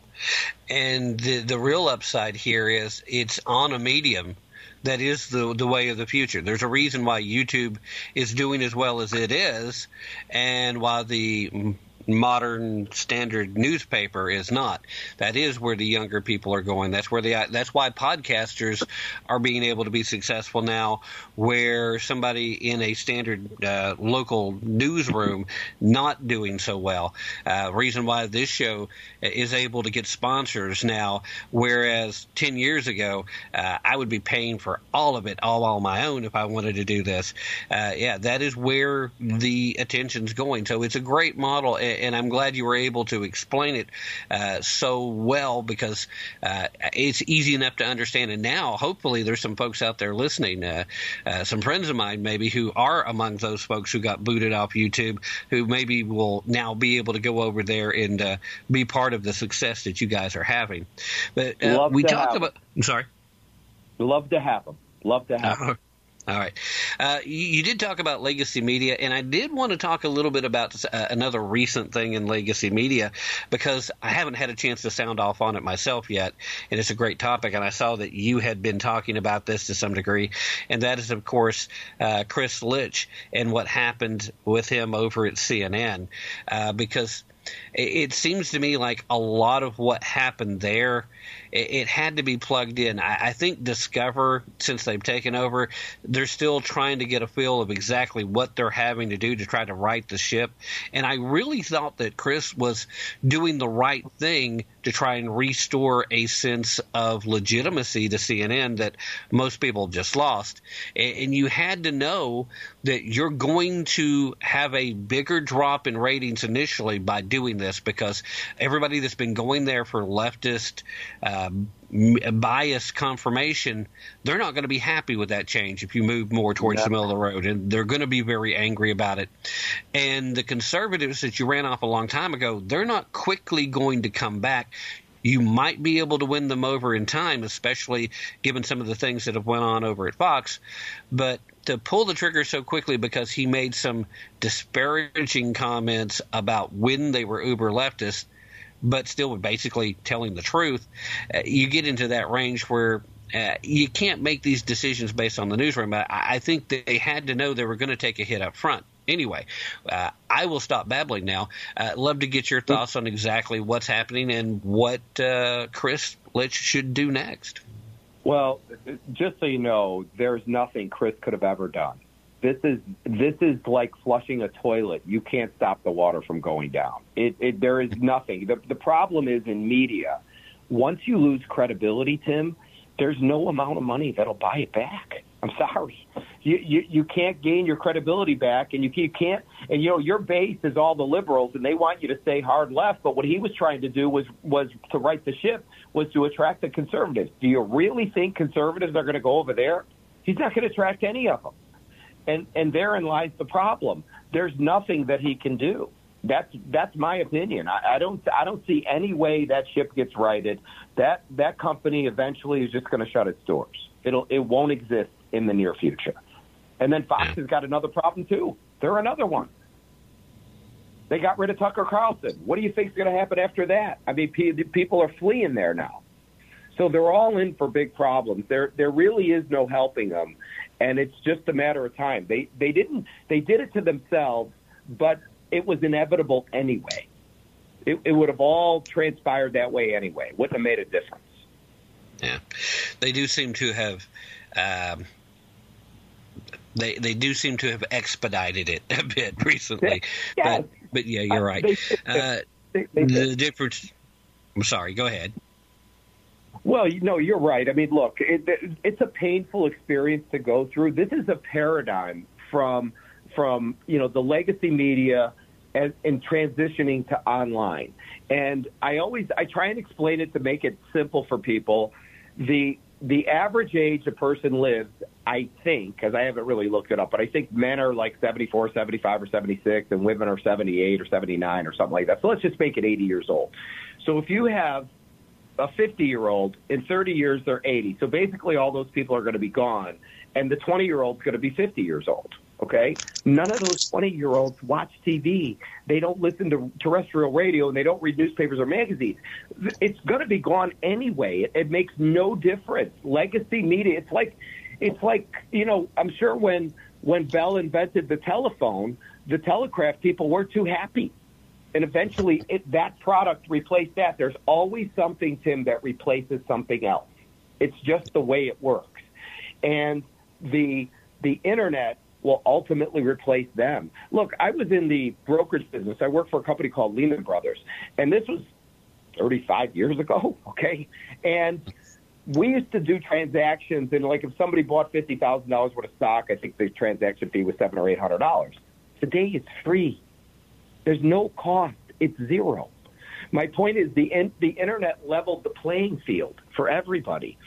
And the real upside here is it's on a medium that is the way of the future. There's a reason why YouTube is doing as well as it is and why the modern standard newspaper is not. That is where the younger people are going. That's why podcasters are being able to be successful now, where somebody in a standard local newsroom not doing so well. Reason why this show is able to get sponsors now, whereas 10 years ago I would be paying for all of it all on my own if I wanted to do this. That is where the attention's going. So it's a great model. And I'm glad you were able to explain it so well, because it's easy enough to understand. And now, hopefully, there's some folks out there listening, some friends of mine maybe who are among those folks who got booted off YouTube, who maybe will now be able to go over there and be part of the success that you guys are having. But we talked about – I'm sorry. Love to have them. Love to have you. All right. You did talk about legacy media, and I did want to talk a little bit about another recent thing in legacy media, because I haven't had a chance to sound off on it myself yet, and it's a great topic, and I saw that you had been talking about this to some degree, and that is, of course, Chris Litch and what happened with him over at CNN, because it seems to me like a lot of what happened there, it had to be plugged in. I think Discover, since they've taken over, they're still trying to get a feel of exactly what they're having to do to try to right the ship. And I really thought that Chris was doing the right thing to try and restore a sense of legitimacy to CNN that most people just lost. And you had to know that you're going to have a bigger drop in ratings initially by doing this, because everybody that's been going there for leftist bias confirmation, they're not going to be happy with that change if you move more towards the middle of the road, and they're going to be very angry about it. And the conservatives that you ran off a long time ago, they're not quickly going to come back. You might be able to win them over in time, especially given some of the things that have went on over at Fox, but to pull the trigger so quickly because he made some disparaging comments about when they were uber leftists, but still basically telling the truth, you get into that range where you can't make these decisions based on the newsroom. I think they had to know they were going to take a hit up front. Anyway, I will stop babbling now. I'd love to get your thoughts on exactly what's happening and what Chris Litch should do next. Well, just so you know, there's nothing Chris could have ever done. This is like flushing a toilet. You can't stop the water from going down. There is nothing. The problem is in media. Once you lose credibility, Tim, there's no amount of money that'll buy it back. I'm sorry. You can't gain your credibility back, and you can't. And, you know, your base is all the liberals, and they want you to stay hard left. But what he was trying to do was to right the ship, was to attract the conservatives. Do you really think conservatives are going to go over there? He's not going to attract any of them. And therein lies the problem. There's nothing that he can do. That's my opinion. I don't see any way that ship gets righted. That company eventually is just going to shut its doors. It won't exist in the near future. And then Fox has got another problem too. They're another one. They got rid of Tucker Carlson. What do you think is going to happen after that? I mean, people are fleeing there now. So they're all in for big problems. There really is no helping them, and it's just a matter of time. They did it to themselves, but it was inevitable anyway. It would have all transpired that way anyway. Wouldn't have made a difference. Yeah, they do seem to have. They do seem to have expedited it a bit recently. Yeah. But yeah, you're right. The difference. I'm sorry. Go ahead. Well, you know, you're right. I mean, look, it's a painful experience to go through. This is a paradigm from you know, the legacy media and transitioning to online. And I try and explain it to make it simple for people. The average age a person lives, I think, because I haven't really looked it up, but I think men are like 74, 75, or 76, and women are 78 or 79 or something like that. So let's just make it 80 years old. So if you have a 50-year-old, in 30 years, they're 80. So basically all those people are going to be gone, and the 20-year-old is going to be 50 years old, okay? None of those 20-year-olds watch TV. They don't listen to terrestrial radio, and they don't read newspapers or magazines. It's going to be gone anyway. It makes no difference. Legacy media, it's like you know, I'm sure when Bell invented the telephone, the telegraph people were too happy. And eventually that product replaced that. There's always something, Tim, that replaces something else. It's just the way it works. And the Internet will ultimately replace them. Look, I was in the brokerage business. I worked for a company called Lehman Brothers. And this was 35 years ago, okay? And we used to do transactions. And, like, if somebody bought $50,000 worth of stock, I think the transaction fee was $700 or $800. Today it's free. There's no cost. It's zero. My point is the Internet leveled the playing field for everybody.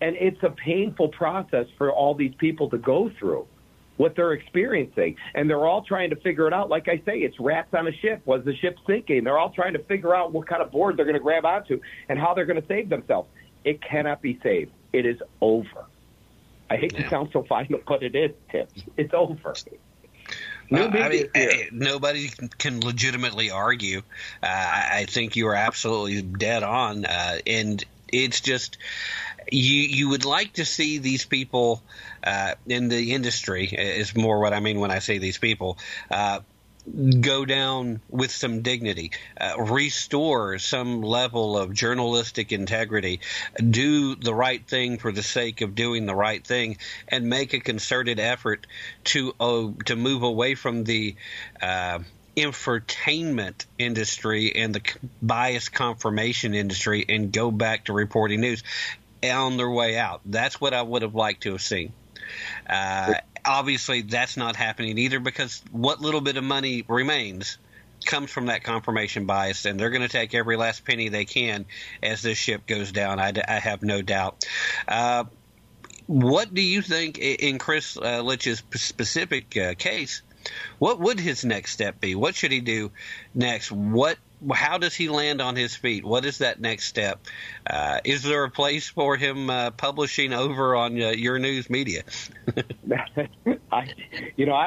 And it's a painful process for all these people to go through, what they're experiencing. And they're all trying to figure it out. Like I say, it's rats on a ship. Was the ship sinking? They're all trying to figure out what kind of board they're going to grab onto and how they're going to save themselves. It cannot be saved. It is over. I hate to sound so final, but it is, Tips. It's over. Nobody can legitimately argue. I think you are absolutely dead on. And it's just you would like to see these people in the industry is more what I mean when I say these people go down with some dignity, restore some level of journalistic integrity, do the right thing for the sake of doing the right thing, and make a concerted effort to move away from the infotainment industry and the bias confirmation industry and go back to reporting news on their way out. That's what I would have liked to have seen. Obviously, that's not happening either, because what little bit of money remains comes from that confirmation bias, and they're going to take every last penny they can as this ship goes down. I have no doubt. What do you think in Chris Litch's specific case? What would his next step be? What should he do next? How does he land on his feet? What is that next step? Is there a place for him publishing over on Your News Media? I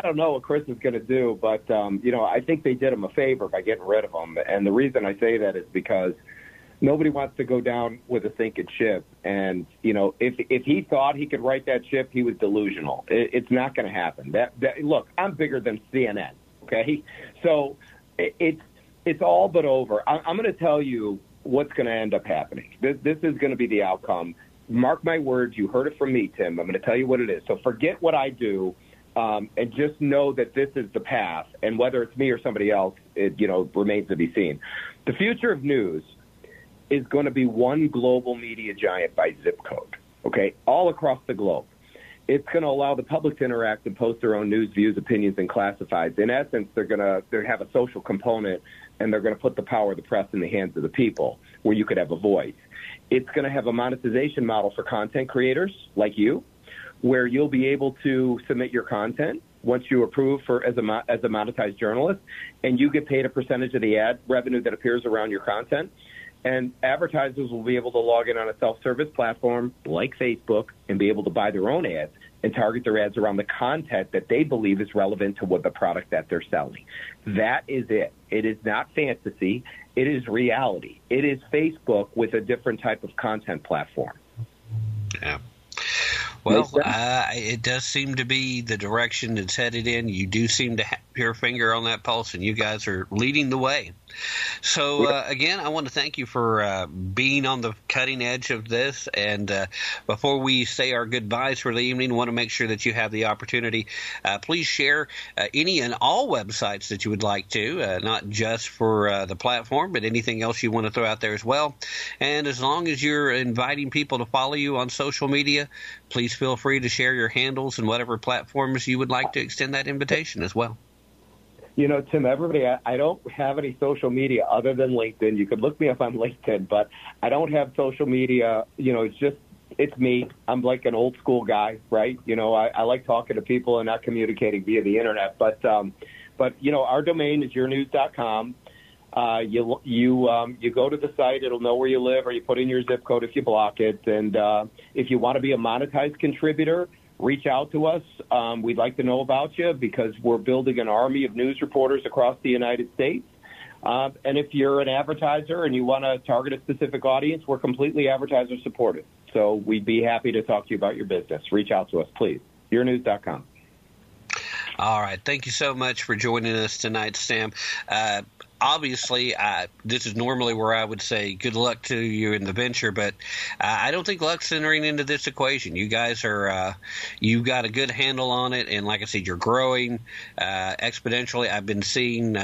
don't know what Chris is going to do, but I think they did him a favor by getting rid of him. And the reason I say that is because nobody wants to go down with a sinking ship. And if he thought he could right that ship, he was delusional. It's not going to happen. Look, I'm bigger than CNN. Okay, so it's all but over. I'm going to tell you what's going to end up happening. This is going to be the outcome. Mark my words. You heard it from me, Tim. I'm going to tell you what it is. So forget what I do, and just know that this is the path. And whether it's me or somebody else, it remains to be seen. The future of news is going to be one global media giant by zip code. Okay, all across the globe. It's going to allow the public to interact and post their own news, views, opinions, and classifieds. In essence, they have a social component, and they're going to put the power of the press in the hands of the people, where you could have a voice. It's going to have a monetization model for content creators like you, where you'll be able to submit your content once you approve as a monetized journalist, and you get paid a percentage of the ad revenue that appears around your content. And advertisers will be able to log in on a self-service platform like Facebook and be able to buy their own ads and target their ads around the content that they believe is relevant to what the product that they're selling. That is it. It is not fantasy. It is reality. It is Facebook with a different type of content platform. Yeah. Well, it does seem to be the direction it's headed in. You do seem to have your finger on that pulse, and you guys are leading the way. So, again, I want to thank you for being on the cutting edge of this. And before we say our goodbyes for the evening, want to make sure that you have the opportunity. Please share any and all websites that you would like to, not just for the platform, but anything else you want to throw out there as well. And as long as you're inviting people to follow you on social media, please feel free to share your handles and whatever platforms you would like to extend that invitation as well. Tim, everybody, I don't have any social media other than LinkedIn. You could look me up on LinkedIn, but I don't have social media. It's me. I'm like an old school guy, right? I like talking to people and not communicating via the internet. But our domain is yournews.com. You go to the site, it'll know where you live, or you put in your zip code if you block it. And if you want to be a monetized contributor, reach out to us. We'd like to know about you, because we're building an army of news reporters across the United States. And if you're an advertiser and you want to target a specific audience, we're completely advertiser supported. So we'd be happy to talk to you about your business. Reach out to us, please. Yournews.com. All right. Thank you so much for joining us tonight, Sam. Obviously, this is normally where I would say good luck to you in the venture, but I don't think luck's entering into this equation. You guys are you've got a good handle on it, and like I said, you're growing exponentially. I've been seeing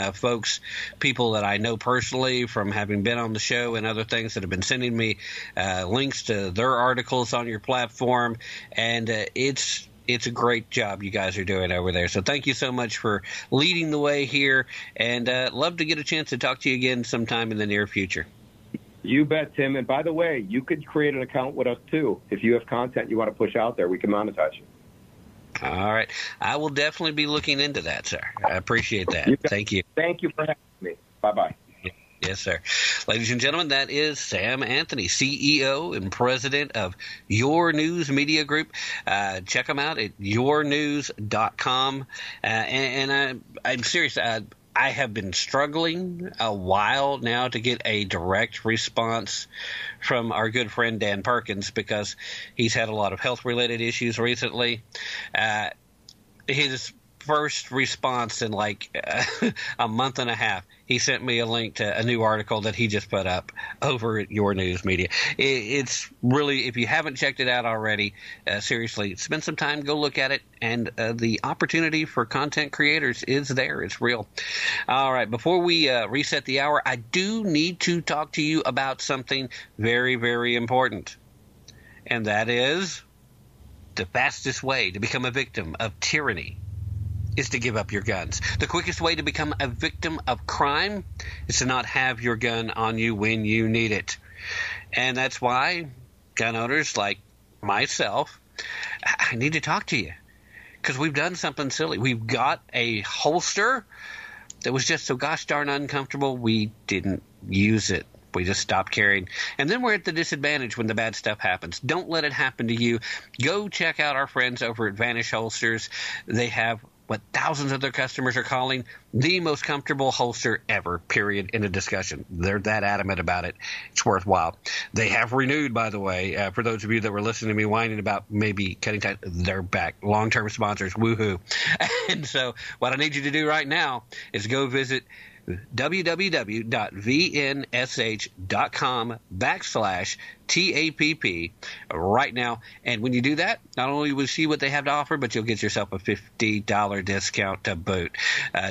people that I know personally from having been on the show and other things that have been sending me links to their articles on your platform, and it's a great job you guys are doing over there. So thank you so much for leading the way here, and love to get a chance to talk to you again sometime in the near future. You bet, Tim. And by the way, you could create an account with us too. If you have content you want to push out there, we can monetize you. All right. I will definitely be looking into that, sir. I appreciate that. Thank you. Thank you for having me. Bye-bye. Yes, Yes, sir. Ladies and gentlemen, that is Sam Anthony, CEO and president of Your News Media Group. Check them out at yournews.com. And I'm serious. I have been struggling a while now to get a direct response from our good friend Dan Perkins because he's had a lot of health-related issues recently. His first response in like a month and a half, he sent me a link to a new article that he just put up over at Your News Media. It's really, if you haven't checked it out already, seriously, spend some time, go look at it, and the opportunity for content creators is there. It's real. All right, before we reset the hour, I do need to talk to you about something very, very important, and that is the fastest way to become a victim of tyranny is to give up your guns. The quickest way to become a victim of crime is to not have your gun on you when you need it. And that's why gun owners like myself, I need to talk to you because we've done something silly. We've got a holster that was just so gosh darn uncomfortable we didn't use it. We just stopped carrying. And then we're at the disadvantage when the bad stuff happens. Don't let it happen to you. Go check out our friends over at VNSH Holsters. They have what thousands of their customers are calling the most comfortable holster ever, period, in a discussion. They're that adamant about it. It's worthwhile. They have renewed, by the way, for those of you that were listening to me whining about maybe cutting ties, they're back. Long-term sponsors, woohoo. And so what I need you to do right now is go visit www.vnsh.com/TAPP right now. And when you do that, not only will you see what they have to offer, but you'll get yourself a $50 discount to boot.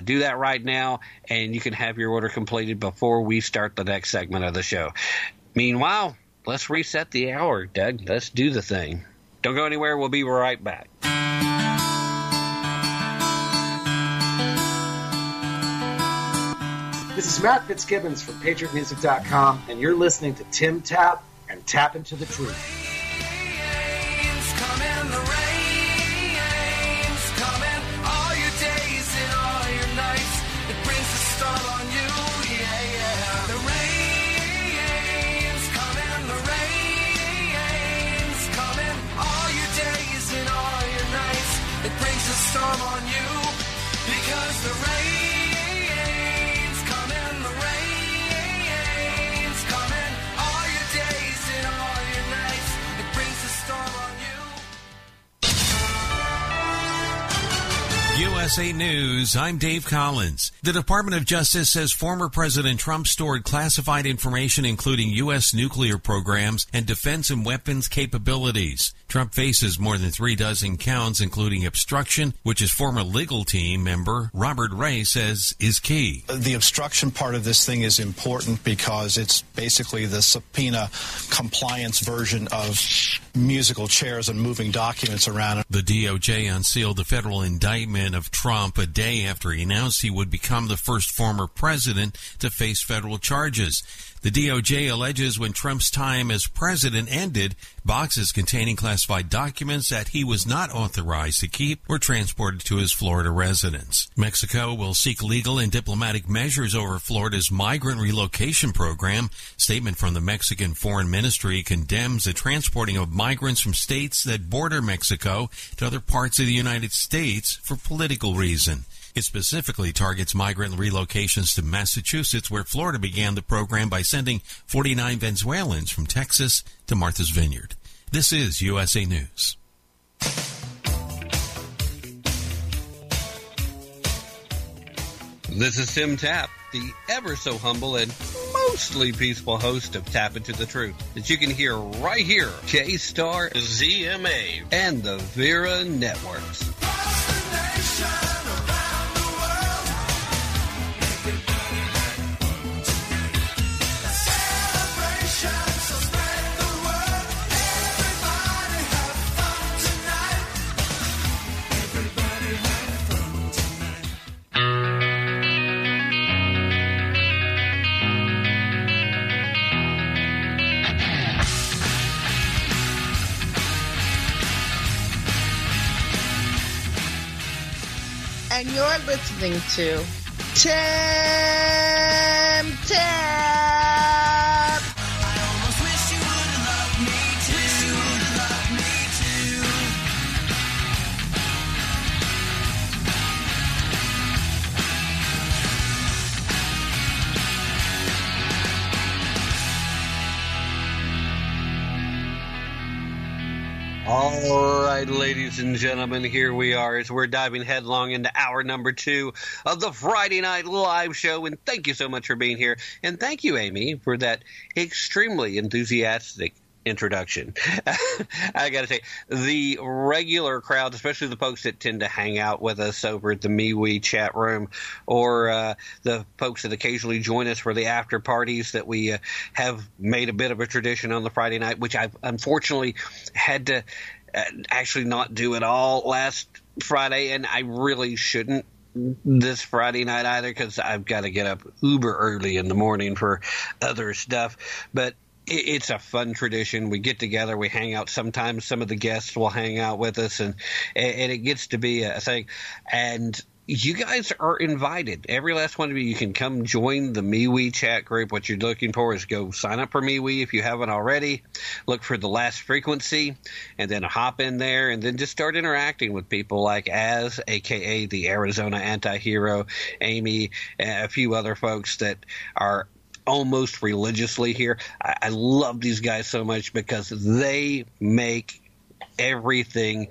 Do that right now, and you can have your order completed before we start the next segment of the show. Meanwhile, let's reset the hour, Doug. Let's do the thing. Don't go anywhere. We'll be right back. This is Matt Fitzgibbons from PatriotMusic.com, and you're listening to Tim Tapp and Tap Into the Truth. USA News, I'm Dave Collins. The Department of Justice says former President Trump stored classified information including U.S. nuclear programs and defense and weapons capabilities. Trump faces more than 36 counts, including obstruction, which his former legal team member Robert Ray says is key. The obstruction part of this thing is important because it's basically the subpoena compliance version of musical chairs and moving documents around. The DOJ unsealed the federal indictment of Trump a day after he announced he would become the first former president to face federal charges. The DOJ alleges when Trump's time as president ended, boxes containing classified documents that he was not authorized to keep were transported to his Florida residence. Mexico will seek legal and diplomatic measures over Florida's migrant relocation program. Statement from the Mexican Foreign Ministry condemns the transporting of migrants from states that border Mexico to other parts of the United States for political reasons. It specifically targets migrant relocations to Massachusetts, where Florida began the program by sending 49 Venezuelans from Texas to Martha's Vineyard. This is USA News. This is Tim Tapp, the ever so humble and mostly peaceful host of Tap Into the Truth that you can hear right here, K Star ZMA and the Vera Networks. And you're listening to Tim Tapp. All right, ladies and gentlemen, here we are as we're diving headlong into hour number two of the Friday Night Live show. And thank you so much for being here. And thank you, Amy, for that extremely enthusiastic introduction. I got to say, the regular crowd, especially the folks that tend to hang out with us over at the MeWe chat room, or the folks that occasionally join us for the after parties that we have made a bit of a tradition on the Friday night, which I've unfortunately had to actually not do at all last Friday, and I really shouldn't this Friday night either, because I've got to get up uber early in the morning for other stuff. But it's a fun tradition. We get together, we hang out. Sometimes some of the guests will hang out with us, and it gets to be a thing. And you guys are invited. Every last one of you can come join the MeWe chat group. What you're looking for is go sign up for MeWe if you haven't already. Look for The Last Frequency, and then hop in there, and then just start interacting with people like Az, a.k.a. the Arizona Antihero, Amy, and a few other folks that are almost religiously here. I love these guys so much because they make everything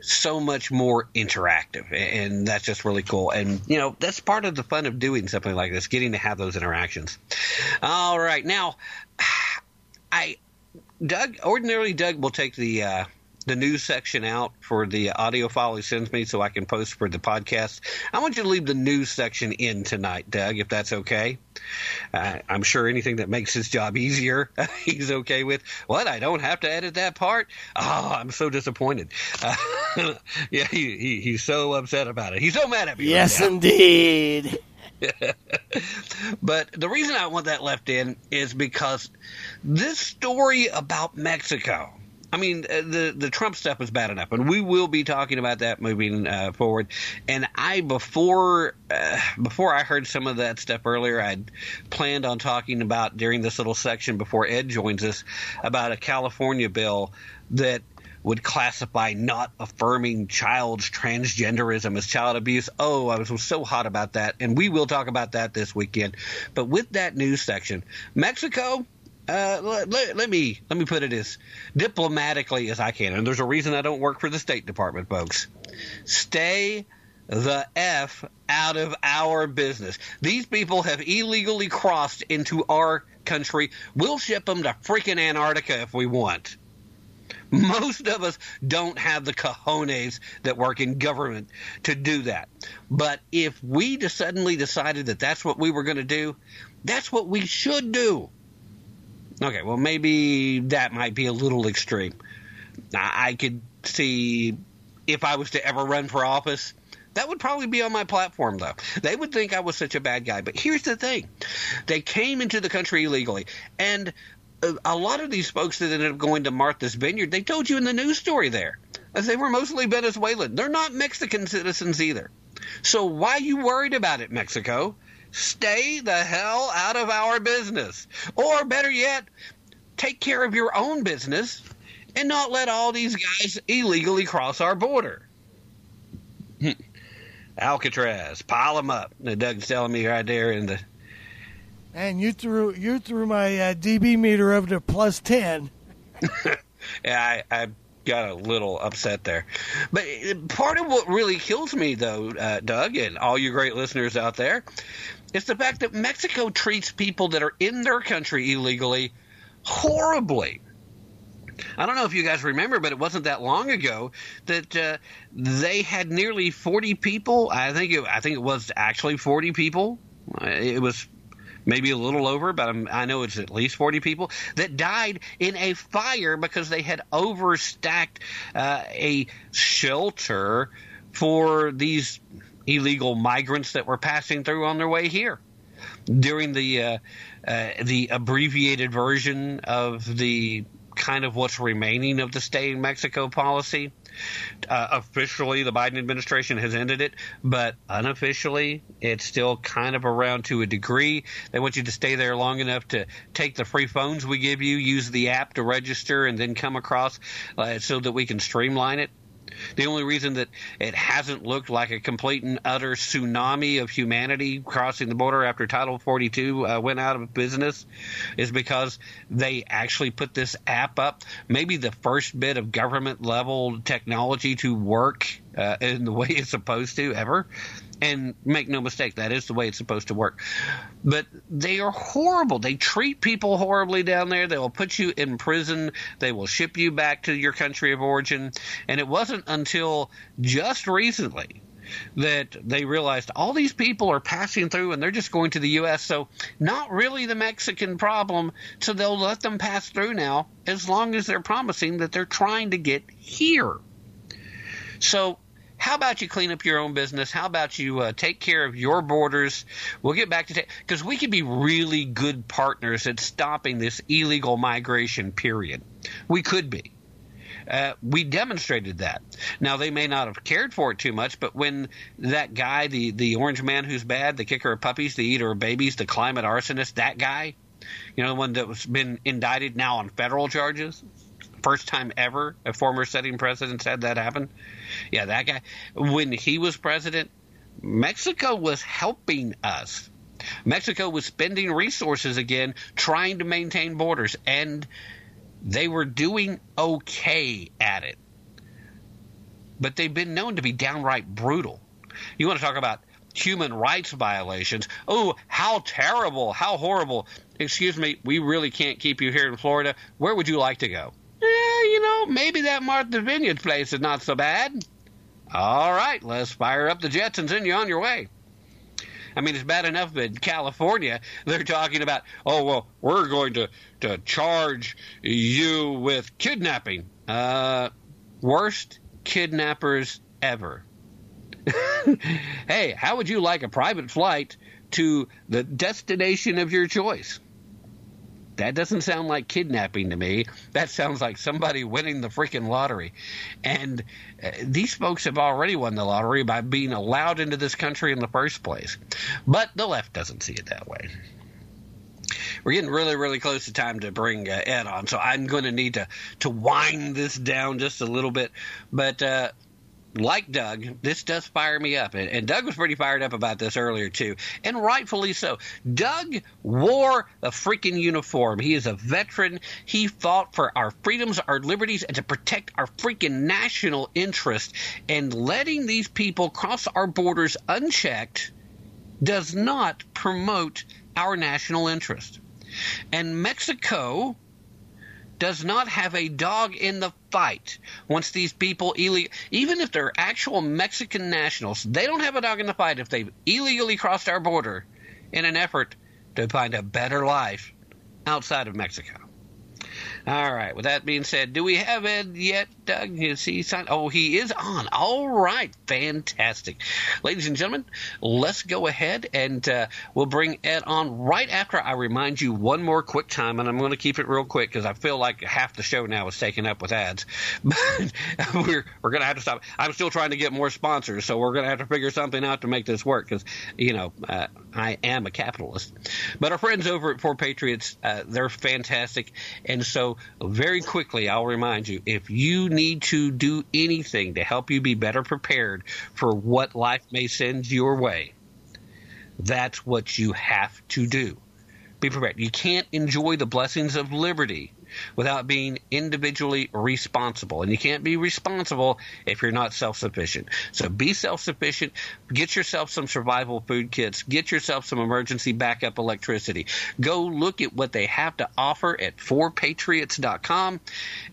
so much more interactive, and that's just really cool. And, you know, that's part of the fun of doing something like this, getting to have those interactions. All right. Now, Doug will take the news section out for the audio file he sends me so I can post for the podcast. I want you to leave the news section in tonight, Doug, if that's okay. I'm sure anything that makes his job easier, he's okay with. What? I don't have to edit that part? Oh, I'm so disappointed. Yeah, he's so upset about it. He's so mad at me. Yes, right now. Indeed. But the reason I want that left in is because this story about Mexico – I mean, the Trump stuff is bad enough, and we will be talking about that moving forward. And before I heard some of that stuff earlier, I'd planned on talking about during this little section before Ed joins us about a California bill that would classify not affirming child's transgenderism as child abuse. Oh, I was so hot about that, and we will talk about that this weekend. But with that news section, Mexico – let me put it as diplomatically as I can. And there's a reason I don't work for the State Department, folks. Stay the F out of our business. These people have illegally crossed into our country. We'll ship them to freaking Antarctica if we want. Most of us don't have the cojones that work in government to do that. But if we suddenly decided that that's what we were going to do, that's what we should do. Okay, well, maybe that might be a little extreme. I could see if I was to ever run for office, that would probably be on my platform, though. They would think I was such a bad guy. But here's the thing. They came into the country illegally. And a lot of these folks that ended up going to Martha's Vineyard, they told you in the news story there, as they were mostly Venezuelan. They're not Mexican citizens either. So why are you worried about it, Mexico? Stay the hell out of our business. Or better yet, take care of your own business and not let all these guys illegally cross our border. Alcatraz, pile them up. Now, Doug's telling me right there in the... And you threw my dB meter over to +10. Yeah, I got a little upset there. But part of what really kills me, though, Doug, and all you great listeners out there, it's the fact that Mexico treats people that are in their country illegally horribly. I don't know if you guys remember, but it wasn't that long ago that they had nearly 40 people. I think it was actually 40 people. It was maybe a little over, but I know it's at least 40 people that died in a fire because they had overstacked a shelter for these illegal migrants that were passing through on their way here. During the abbreviated version of the kind of what's remaining of the Stay in Mexico policy, officially the Biden administration has ended it, but unofficially it's still kind of around to a degree. They want you to stay there long enough to take the free phones we give you, use the app to register, and then come across so that we can streamline it. The only reason that it hasn't looked like a complete and utter tsunami of humanity crossing the border after Title 42 went out of business is because they actually put this app up. Maybe the first bit of government-level technology to work in the way it's supposed to ever. And make no mistake, that is the way it's supposed to work. But they are horrible. They treat people horribly down there. They will put you in prison. They will ship you back to your country of origin. And it wasn't until just recently that they realized all these people are passing through and they're just going to the U.S., so not really the Mexican problem, so they'll let them pass through now as long as they're promising that they're trying to get here. So how about you clean up your own business? How about you take care of your borders? We'll get back to – because we could be really good partners at stopping this illegal migration period. We could be. We demonstrated that. Now, they may not have cared for it too much, but when that guy, the orange man who's bad, the kicker of puppies, the eater of babies, the climate arsonist, that guy, you know, the one that's been indicted now on federal charges – first time ever a former sitting president had that happen. Yeah, that guy. When he was president, Mexico was helping us. Mexico was spending resources again trying to maintain borders, and they were doing okay at it. But they've been known to be downright brutal. You want to talk about human rights violations. Oh, how terrible, how horrible. Excuse me, we really can't keep you here in Florida. Where would you like to go? Yeah, you know, maybe that Martha Vineyard place is not so bad. All right, let's fire up the jets and send you on your way. I mean, it's bad enough in California. They're talking about, oh, well, we're going to charge you with kidnapping. Worst kidnappers ever. Hey, how would you like a private flight to the destination of your choice? That doesn't sound like kidnapping to me. That sounds like somebody winning the freaking lottery. And these folks have already won the lottery by being allowed into this country in the first place. But the left doesn't see it that way. We're getting really, really close to time to bring Ed on, so I'm going to need to wind this down just a little bit. But like Doug, this does fire me up. And Doug was pretty fired up about this earlier too, and rightfully so. Doug wore a freaking uniform. He is a veteran. He fought for our freedoms, our liberties, and to protect our freaking national interest. And letting these people cross our borders unchecked does not promote our national interest. And Mexico does not have a dog in the fight once these people even if they're actual Mexican nationals, they don't have a dog in the fight if they've illegally crossed our border in an effort to find a better life outside of Mexico. All right. With that being said, do we have Ed yet, Doug? Is he signed? Oh, he is on. All right. Fantastic. Ladies and gentlemen, let's go ahead and we'll bring Ed on right after I remind you one more quick time, and I'm going to keep it real quick because I feel like half the show now is taken up with ads. But we're going to have to stop. I'm still trying to get more sponsors, so we're going to have to figure something out to make this work because, you know, I am a capitalist. But our friends over at 4Patriots, they're fantastic. And so very quickly, I'll remind you, if you need to do anything to help you be better prepared for what life may send your way, that's what you have to do. Be prepared. You can't enjoy the blessings of liberty without being individually responsible. And you can't be responsible if you're not self-sufficient. So be self-sufficient. Get yourself some survival food kits. Get yourself some emergency backup electricity. Go look at what they have to offer at 4patriots.com.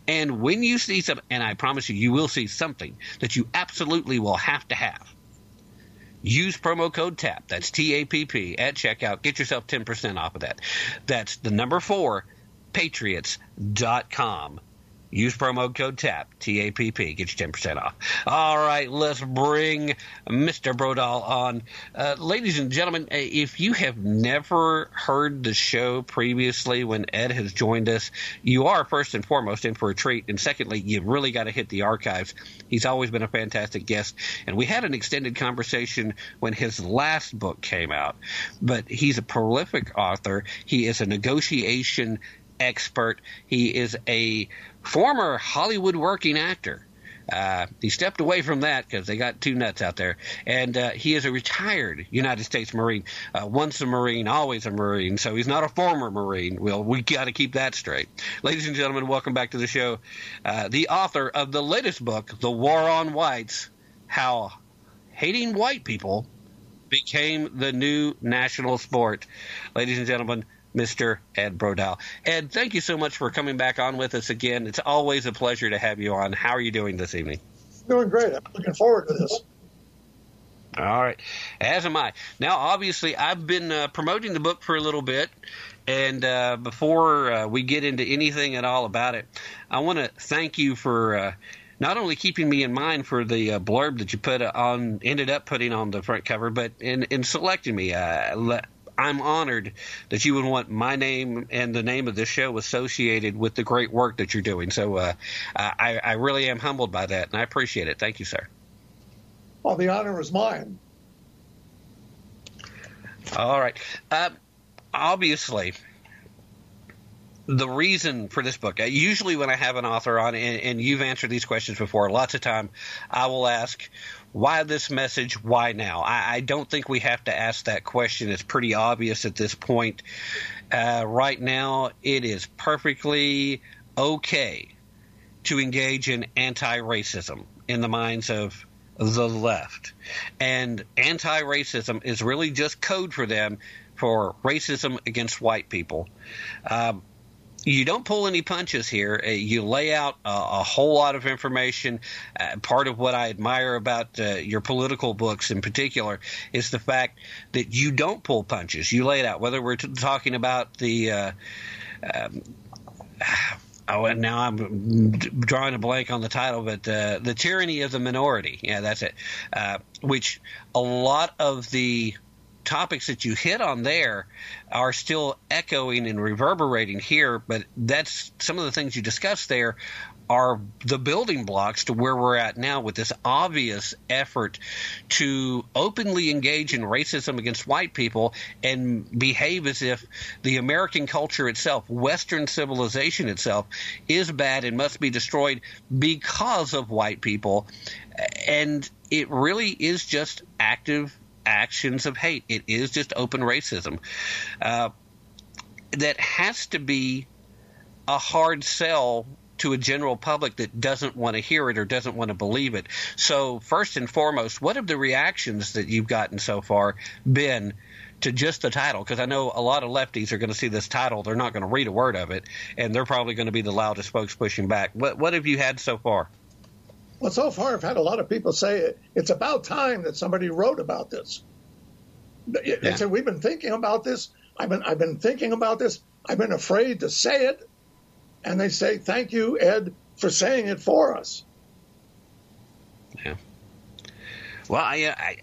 And when you see some – and I promise you, you will see something that you absolutely will have to have. Use promo code TAPP. That's TAPP at checkout. Get yourself 10% off of that. That's the number 4 – PatriotMusic.com. Use promo code TAPP, T-A-P-P. Get you 10% off. All right, let's bring Mr. Brodow on. Ladies and gentlemen, if you have never heard the show previously when Ed has joined us, you are first and foremost in for a treat. And secondly, you've really got to hit the archives. He's always been a fantastic guest. And we had an extended conversation when his last book came out. But he's a prolific author. He is a negotiation expert. He is a former Hollywood working actor. He stepped away from that because they got two nuts out there. And he is a retired United States Marine. Once a Marine, always a Marine. So he's not a former Marine. Well, we got to keep that straight. Ladies and gentlemen, welcome back to the show. The author of the latest book, The War on Whites, How Hating White People Became the New National Sport. Ladies and gentlemen, Mr. Ed Brodow. Ed, thank you so much for coming back on with us again. It's always a pleasure to have you on. How are you doing this evening? Doing great. I'm looking forward to this. All right. As am I. Now, obviously, I've been promoting the book for a little bit. And before we get into anything at all about it, I want to thank you for not only keeping me in mind for the blurb that you put on, ended up putting on the front cover, but in selecting me. I'm honored that you would want my name and the name of this show associated with the great work that you're doing. So I really am humbled by that, and I appreciate it. Thank you, sir. Well, the honor is mine. All right. Obviously, the reason for this book, usually when I have an author on, and you've answered these questions before, lots of time, I will ask, why this message? Why now? I don't think we have to ask that question. It's pretty obvious at this point. Right now, it is perfectly okay to engage in anti-racism in the minds of the left. And anti-racism is really just code for them for racism against white people. You don't pull any punches here. You lay out a whole lot of information. Part of what I admire about your political books in particular is the fact that you don't pull punches. You lay it out. Whether we're talking about the now I'm drawing a blank on the title, but the tyranny of the minority. Yeah, that's it. Which a lot of the topics that you hit on there are still echoing and reverberating here, but that's some of the things you discussed there are the building blocks to where we're at now with this obvious effort to openly engage in racism against white people and behave as if the American culture itself, Western civilization itself, is bad and must be destroyed because of white people. And it really is just active actions of hate. It is just open racism. That has to be a hard sell to a general public that doesn't want to hear it or doesn't want to believe it. So first and foremost, what have the reactions that you've gotten so far been to just the title? Because I know a lot of lefties are going to see this title. They're not going to read a word of it, and they're probably going to be the loudest folks pushing back. What have you had so far? Well, so far I've had a lot of people say it's about time that somebody wrote about this. They said, we've been thinking about this. I've been thinking about this. I've been afraid to say it. And they say, thank you, Ed, for saying it for us. Yeah. Well, I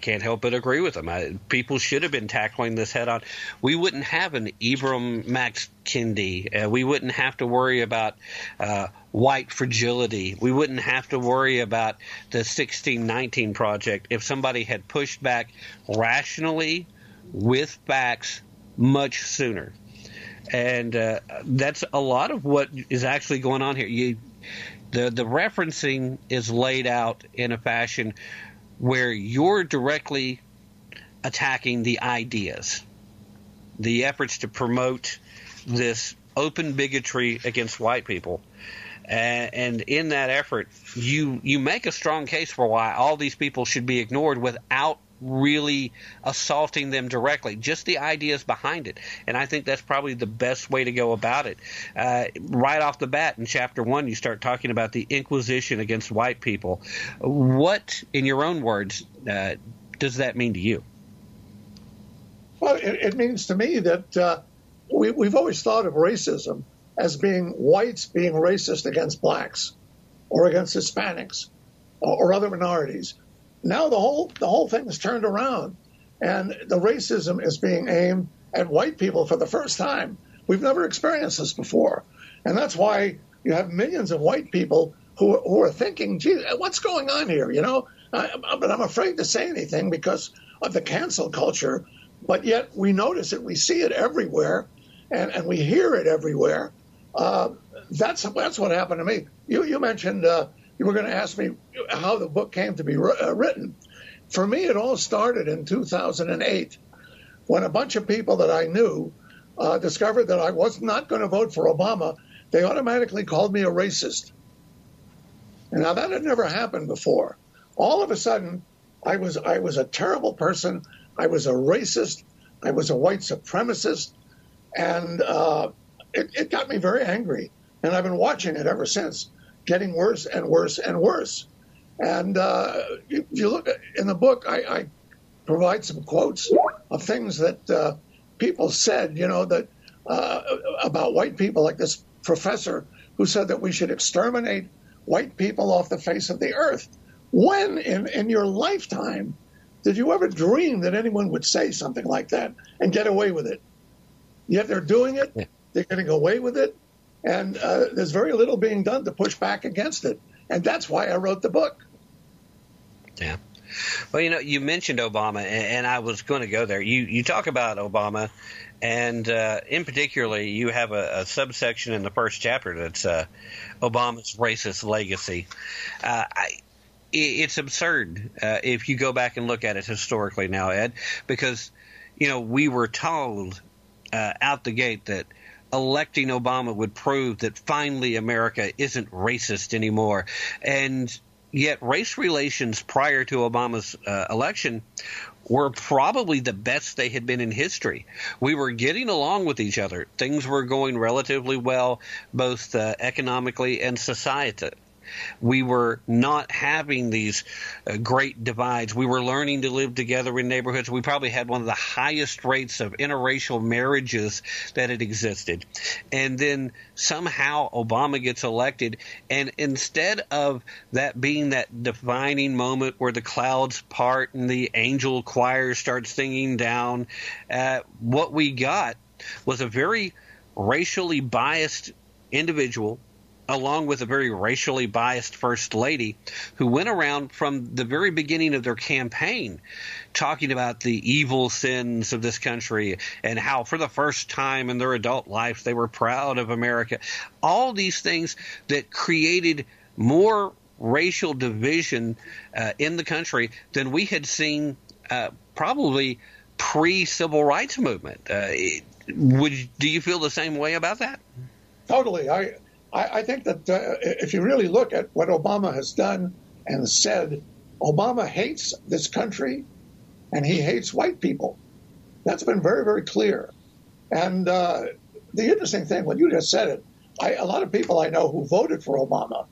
can't help but agree with them. People should have been tackling this head on. We wouldn't have an Ibram Max Kendi. We wouldn't have to worry about White Fragility. We wouldn't have to worry about the 1619 Project if somebody had pushed back rationally with facts much sooner. And that's a lot of what is actually going on here. The referencing is laid out in a fashion where you're directly attacking the ideas, the efforts to promote this open bigotry against white people. And in that effort, you make a strong case for why all these people should be ignored without really assaulting them directly, just the ideas behind it. And I think that's probably the best way to go about it. Right off the bat in chapter 1, you start talking about the Inquisition against white people. What, in your own words, does that mean to you? Well, it means to me that we've always thought of racism as being whites being racist against blacks or against Hispanics or other minorities. Now the whole thing is turned around, and the racism is being aimed at white people for the first time. We've never experienced this before, and that's why you have millions of white people who are thinking, "Gee, what's going on here?" You know, but I'm afraid to say anything because of the cancel culture. But yet we notice it, we see it everywhere, and we hear it everywhere. That's what happened to me. You mentioned you were going to ask me how the book came to be written. For me, it all started in 2008 when a bunch of people that I knew discovered that I was not going to vote for Obama. They automatically called me a racist. And now that had never happened before. All of a sudden, I was a terrible person. I was a racist. I was a white supremacist. And it got me very angry. And I've been watching it ever since, getting worse and worse and worse. And if you look in the book, I provide some quotes of things that people said, you know, that about white people, like this professor who said that we should exterminate white people off the face of the earth. When in your lifetime did you ever dream that anyone would say something like that and get away with it? Yet they're doing it. Yeah. They're getting away with it. And there's very little being done to push back against it. And that's why I wrote the book. Yeah. Well, you know, you mentioned Obama, and I was going to go there. You talk about Obama, and in particular, you have a subsection in the first chapter that's Obama's racist legacy. It's absurd if you go back and look at it historically now, Ed, because, you know, we were told out the gate that electing Obama would prove that finally America isn't racist anymore. And yet race relations prior to Obama's election were probably the best they had been in history. We were getting along with each other. Things were going relatively well, both economically and societally. We were not having these great divides. We were learning to live together in neighborhoods. We probably had one of the highest rates of interracial marriages that had existed. And then somehow Obama gets elected. And instead of that being that defining moment where the clouds part and the angel choir starts singing down, what we got was a very racially biased individual, along with a very racially biased first lady who went around from the very beginning of their campaign talking about the evil sins of this country and how for the first time in their adult life they were proud of America. All these things that created more racial division in the country than we had seen probably pre-Civil Rights Movement. Do you feel the same way about that? Totally. I think that if you really look at what Obama has done and said, Obama hates this country and he hates white people. That's been very, very clear. And the interesting thing, when you just said it, a lot of people I know who voted for Obama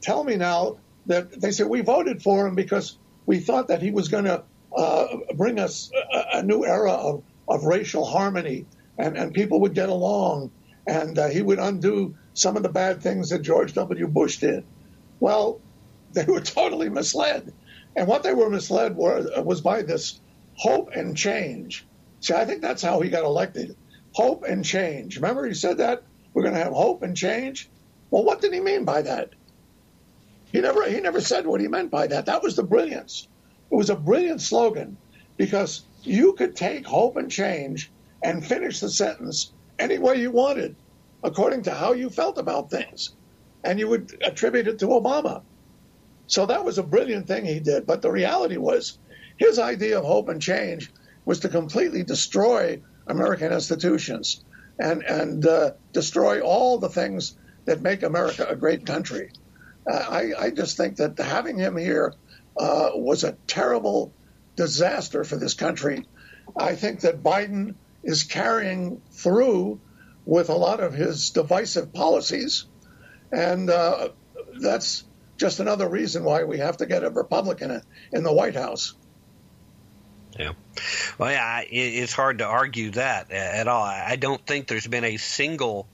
tell me now that they say we voted for him because we thought that he was going to bring us a new era of racial harmony and people would get along and he would undo some of the bad things that George W. Bush did. Well, they were totally misled. And what they were misled was by this hope and change. See, I think that's how he got elected. Hope and change. Remember he said that? We're going to have hope and change? Well, what did he mean by that? He never said what he meant by that. That was the brilliance. It was a brilliant slogan because you could take hope and change and finish the sentence any way you wanted, according to how you felt about things. And you would attribute it to Obama. So that was a brilliant thing he did. But the reality was his idea of hope and change was to completely destroy American institutions and destroy all the things that make America a great country. I just think that having him here was a terrible disaster for this country. I think that Biden is carrying through with a lot of his divisive policies. And that's just another reason why we have to get a Republican in the White House. Yeah. Well, yeah, it's hard to argue that at all. I don't think there's been a single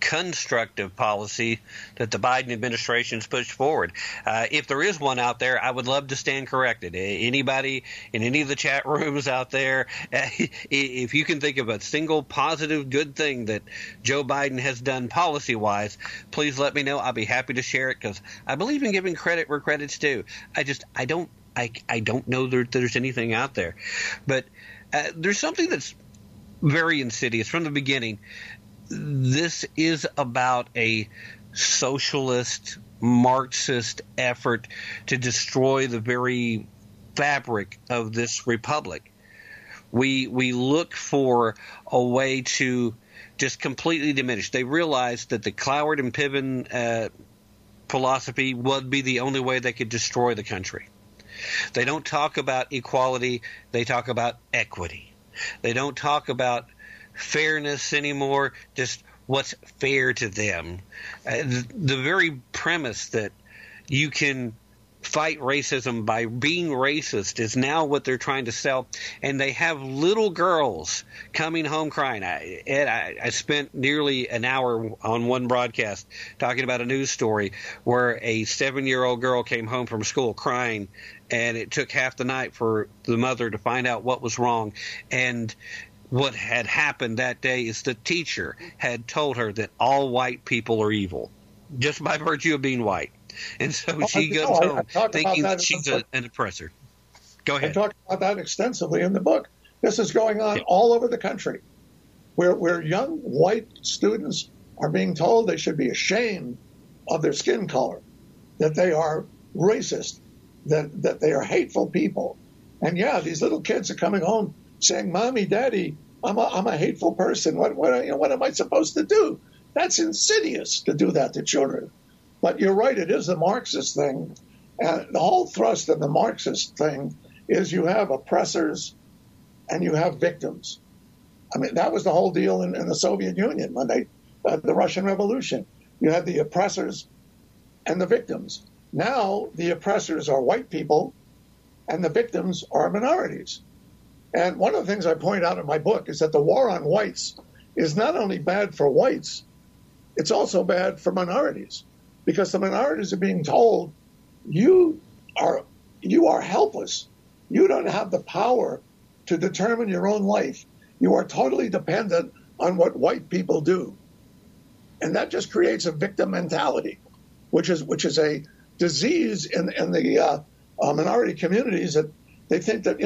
constructive policy that the Biden administration's pushed forward. If there is one out there, I would love to stand corrected. Anybody in any of the chat rooms out there, if you can think of a single positive good thing that Joe Biden has done policy-wise, please let me know. I'll be happy to share it because I believe in giving credit where credit's due. I don't know that there's anything out there. But there's something that's very insidious from the beginning. This is about a socialist, Marxist effort to destroy the very fabric of this republic. We look for a way to just completely diminish. They realized that the Cloward and Piven philosophy would be the only way they could destroy the country. They don't talk about equality. They talk about equity. They don't talk about fairness anymore, just what's fair to them. The very premise that you can fight racism by being racist is now what they're trying to sell. And they have little girls coming home crying. I spent nearly an hour on one broadcast talking about a news story where a 7-year-old girl came home from school crying, and it took half the night for the mother to find out what was wrong. And what had happened that day is the teacher had told her that all white people are evil just by virtue of being white. And so she goes home thinking that she's an oppressor. Go ahead. I talked about that extensively in the book. This is going on all over the country, where young white students are being told they should be ashamed of their skin color, that they are racist, that they are hateful people. And, yeah, these little kids are coming home saying, Mommy, Daddy, I'm a hateful person. What am I supposed to do? That's insidious to do that to children. But you're right, it is the Marxist thing. And the whole thrust of the Marxist thing is you have oppressors and you have victims. I mean, that was the whole deal in the Soviet Union when they the Russian Revolution. You had the oppressors and the victims. Now the oppressors are white people and the victims are minorities. And one of the things I point out in my book is that the war on whites is not only bad for whites, it's also bad for minorities. Because the minorities are being told, you are helpless. You don't have the power to determine your own life. You are totally dependent on what white people do. And that just creates a victim mentality, which is a disease in the minority communities that they think that,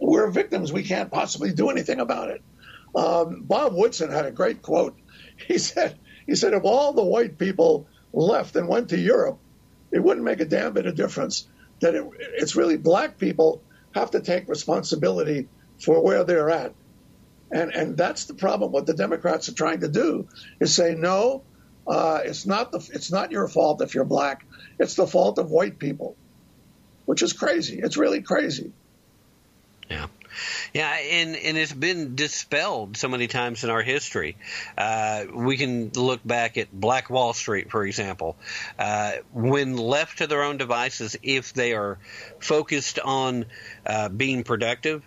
we're victims. We can't possibly do anything about it. Bob Woodson had a great quote. He said, of all the white people left and went to Europe, it wouldn't make a damn bit of difference. That it's really black people have to take responsibility for where they're at. And that's the problem. What the Democrats are trying to do is say, no, it's not your fault if you're black. It's the fault of white people, which is crazy. It's really crazy. Yeah. Yeah, and it's been dispelled so many times in our history. We can look back at Black Wall Street, for example. When left to their own devices, if they are focused on being productive,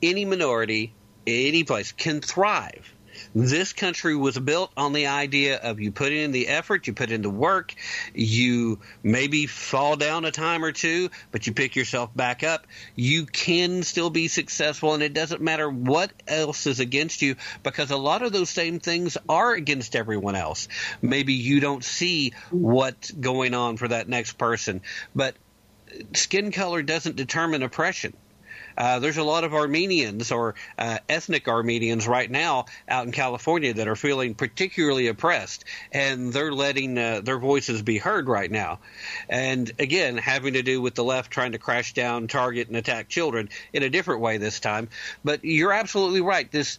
any minority, any place can thrive. This country was built on the idea of you put in the effort, you put in the work, you maybe fall down a time or two, but you pick yourself back up. You can still be successful, and it doesn't matter what else is against you, because a lot of those same things are against everyone else. Maybe you don't see what's going on for that next person, but skin color doesn't determine oppression. There's a lot of Armenians or ethnic Armenians right now out in California that are feeling particularly oppressed, and they're letting their voices be heard right now. And again, having to do with the left trying to crash down, target, and attack children in a different way this time. But you're absolutely right. This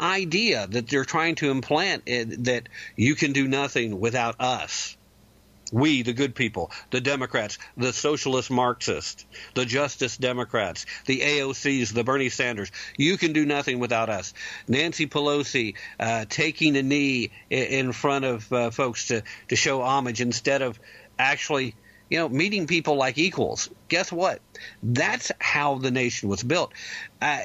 idea that they're trying to implant that you can do nothing without us. We, the good people, the Democrats, the socialist Marxists, the Justice Democrats, the AOCs, the Bernie Sanders. You can do nothing without us. Nancy Pelosi taking a knee in front of folks to show homage instead of actually – meeting people like equals. Guess what? That's how the nation was built.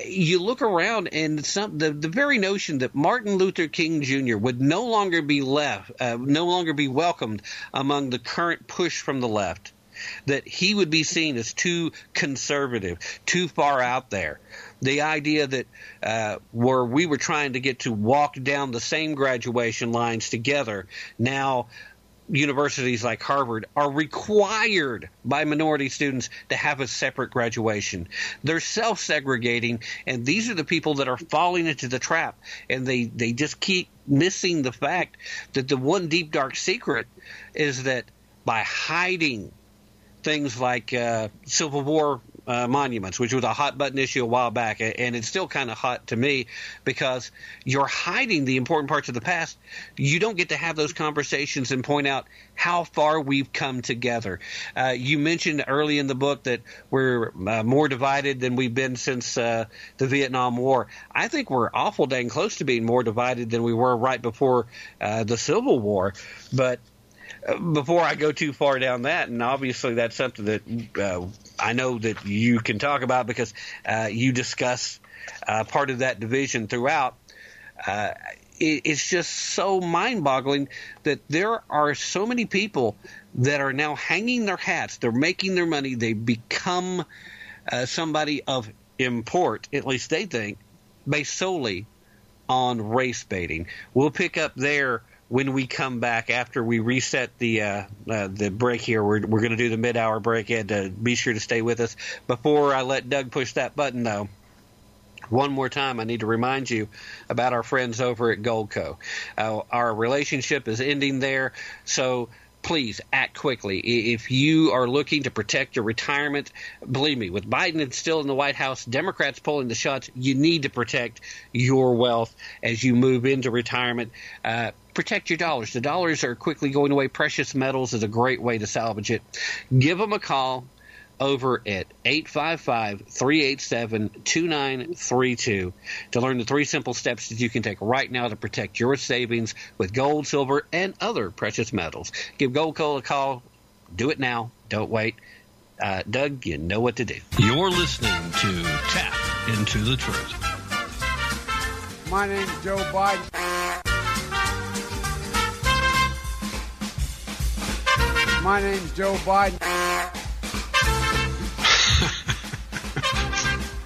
You look around, and the very notion that Martin Luther King Jr. would no longer be welcomed among the current push from the left, that he would be seen as too conservative, too far out there. The idea that where we were trying to get to walk down the same graduation lines together, now universities like Harvard are required by minority students to have a separate graduation. They're self-segregating, and these are the people that are falling into the trap, and they just keep missing the fact that the one deep, dark secret is that by hiding things like Civil War monuments, which was a hot-button issue a while back, and it's still kind of hot to me because you're hiding the important parts of the past. You don't get to have those conversations and point out how far we've come together. You mentioned early in the book that we're more divided than we've been since the Vietnam War. I think we're awful dang close to being more divided than we were right before the Civil War, but before I go too far down that, and obviously that's something that I know that you can talk about because you discuss part of that division throughout, it's just so mind-boggling that there are so many people that are now hanging their hats. They're making their money. They become somebody of import, at least they think, based solely on race baiting. We'll pick up there when we come back after we reset the break here. We're going to do the mid-hour break, and be sure to stay with us. Before I let Doug push that button, though, one more time I need to remind you about our friends over at Goldco. Our relationship is ending there, so please act quickly. If you are looking to protect your retirement, believe me, with Biden still in the White House, Democrats pulling the shots, you need to protect your wealth as you move into retirement. Protect your dollars. The dollars are quickly going away. Precious metals is a great way to salvage it. Give them a call over at 855-387-2932 to learn the three simple steps that you can take right now to protect your savings with gold, silver, and other precious metals. Give Goldco a call. Do it now. Don't wait. Doug, you know what to do. You're listening to Tap Into the Truth. My name is Joe Biden. My name's Joe Biden.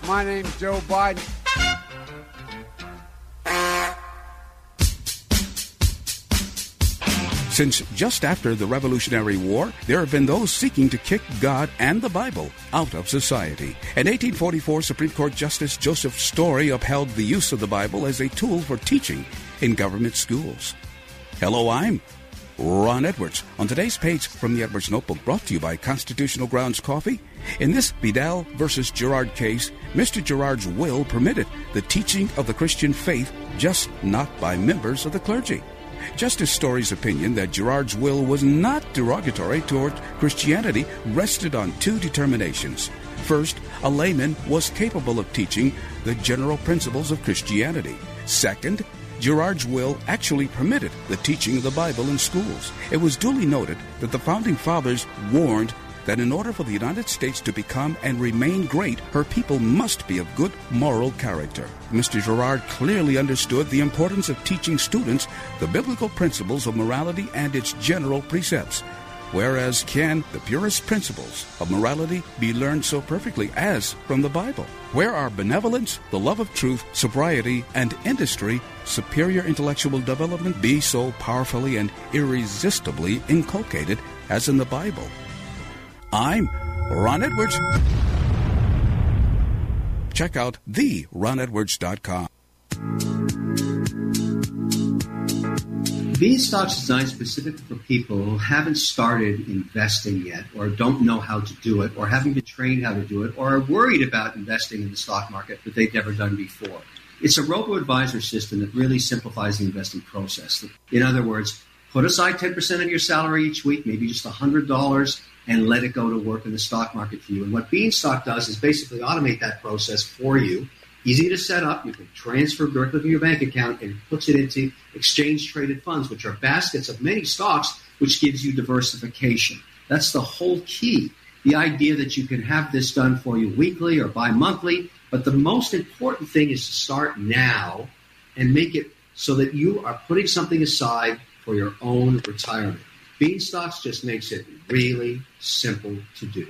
My name's Joe Biden. Since just after the Revolutionary War, there have been those seeking to kick God and the Bible out of society. In 1844, Supreme Court Justice Joseph Story upheld the use of the Bible as a tool for teaching in government schools. Hello, I'm Ron Edwards. On today's page from the Edwards Notebook, brought to you by Constitutional Grounds Coffee, in this Vidal versus Girard case, Mr. Girard's will permitted the teaching of the Christian faith, just not by members of the clergy. Justice Story's opinion that Girard's will was not derogatory toward Christianity rested on two determinations. First, a layman was capable of teaching the general principles of Christianity. Second, Girard's will actually permitted the teaching of the Bible in schools. It was duly noted that the Founding Fathers warned that in order for the United States to become and remain great, her people must be of good moral character. Mr. Girard clearly understood the importance of teaching students the biblical principles of morality and its general precepts. Whereas can the purest principles of morality be learned so perfectly as from the Bible? Where are benevolence, the love of truth, sobriety, and industry, superior intellectual development be so powerfully and irresistibly inculcated as in the Bible? I'm Ron Edwards. Check out theronedwards.com. Beanstalk's designed specific for people who haven't started investing yet, or don't know how to do it, or haven't been trained how to do it, or are worried about investing in the stock market that they've never done before. It's a robo-advisor system that really simplifies the investing process. In other words, put aside 10% of your salary each week, maybe just $100, and let it go to work in the stock market for you. And what Beanstalk does is basically automate that process for you. Easy to set up. You can transfer directly from your bank account, and puts it into exchange-traded funds, which are baskets of many stocks, which gives you diversification. That's the whole key, the idea that you can have this done for you weekly or bi-monthly. But the most important thing is to start now and make it so that you are putting something aside for your own retirement. Beanstalks just makes it really simple to do.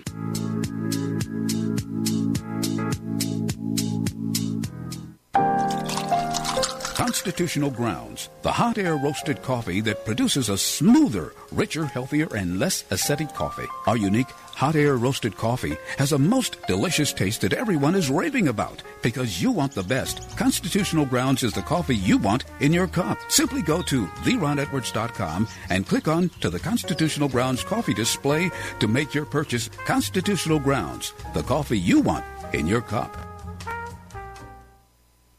Constitutional Grounds, the hot air roasted coffee that produces a smoother, richer, healthier, and less acidic coffee. Our unique Hot Air Roasted Coffee has a most delicious taste that everyone is raving about. Because you want the best, Constitutional Grounds is the coffee you want in your cup. Simply go to theronedwards.com and click on to the Constitutional Grounds coffee display to make your purchase. Constitutional Grounds, the coffee you want in your cup.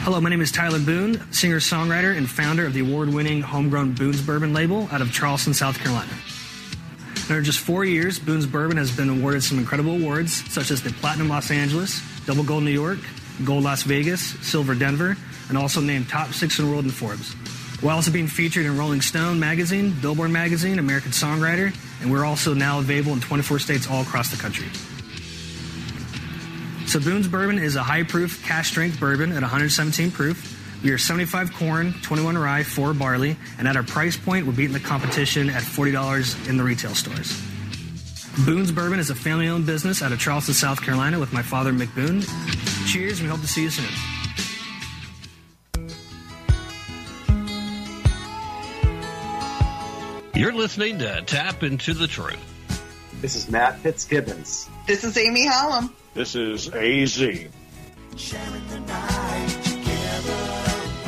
Hello, my name is Tyler Boone, singer-songwriter and founder of the award-winning homegrown Boone's Bourbon label out of Charleston, South Carolina. Under just 4 years, Boone's Bourbon has been awarded some incredible awards, such as the Platinum Los Angeles, Double Gold New York, Gold Las Vegas, Silver Denver, and also named Top 6 in the World in Forbes. We're also being featured in Rolling Stone magazine, Billboard magazine, American Songwriter, and we're also now available in 24 states all across the country. So Boone's Bourbon is a high-proof, cash-strength bourbon at 117 proof. We are 75 corn, 21 rye, 4 barley, and at our price point, we're beating the competition at $40 in the retail stores. Boone's Bourbon is a family-owned business out of Charleston, South Carolina with my father, Mick Boone. Cheers, and we hope to see you soon. You're listening to Tap Into the Truth. This is Matt Fitzgibbons. This is Amy Hallam. This is AZ. Sharing the night together.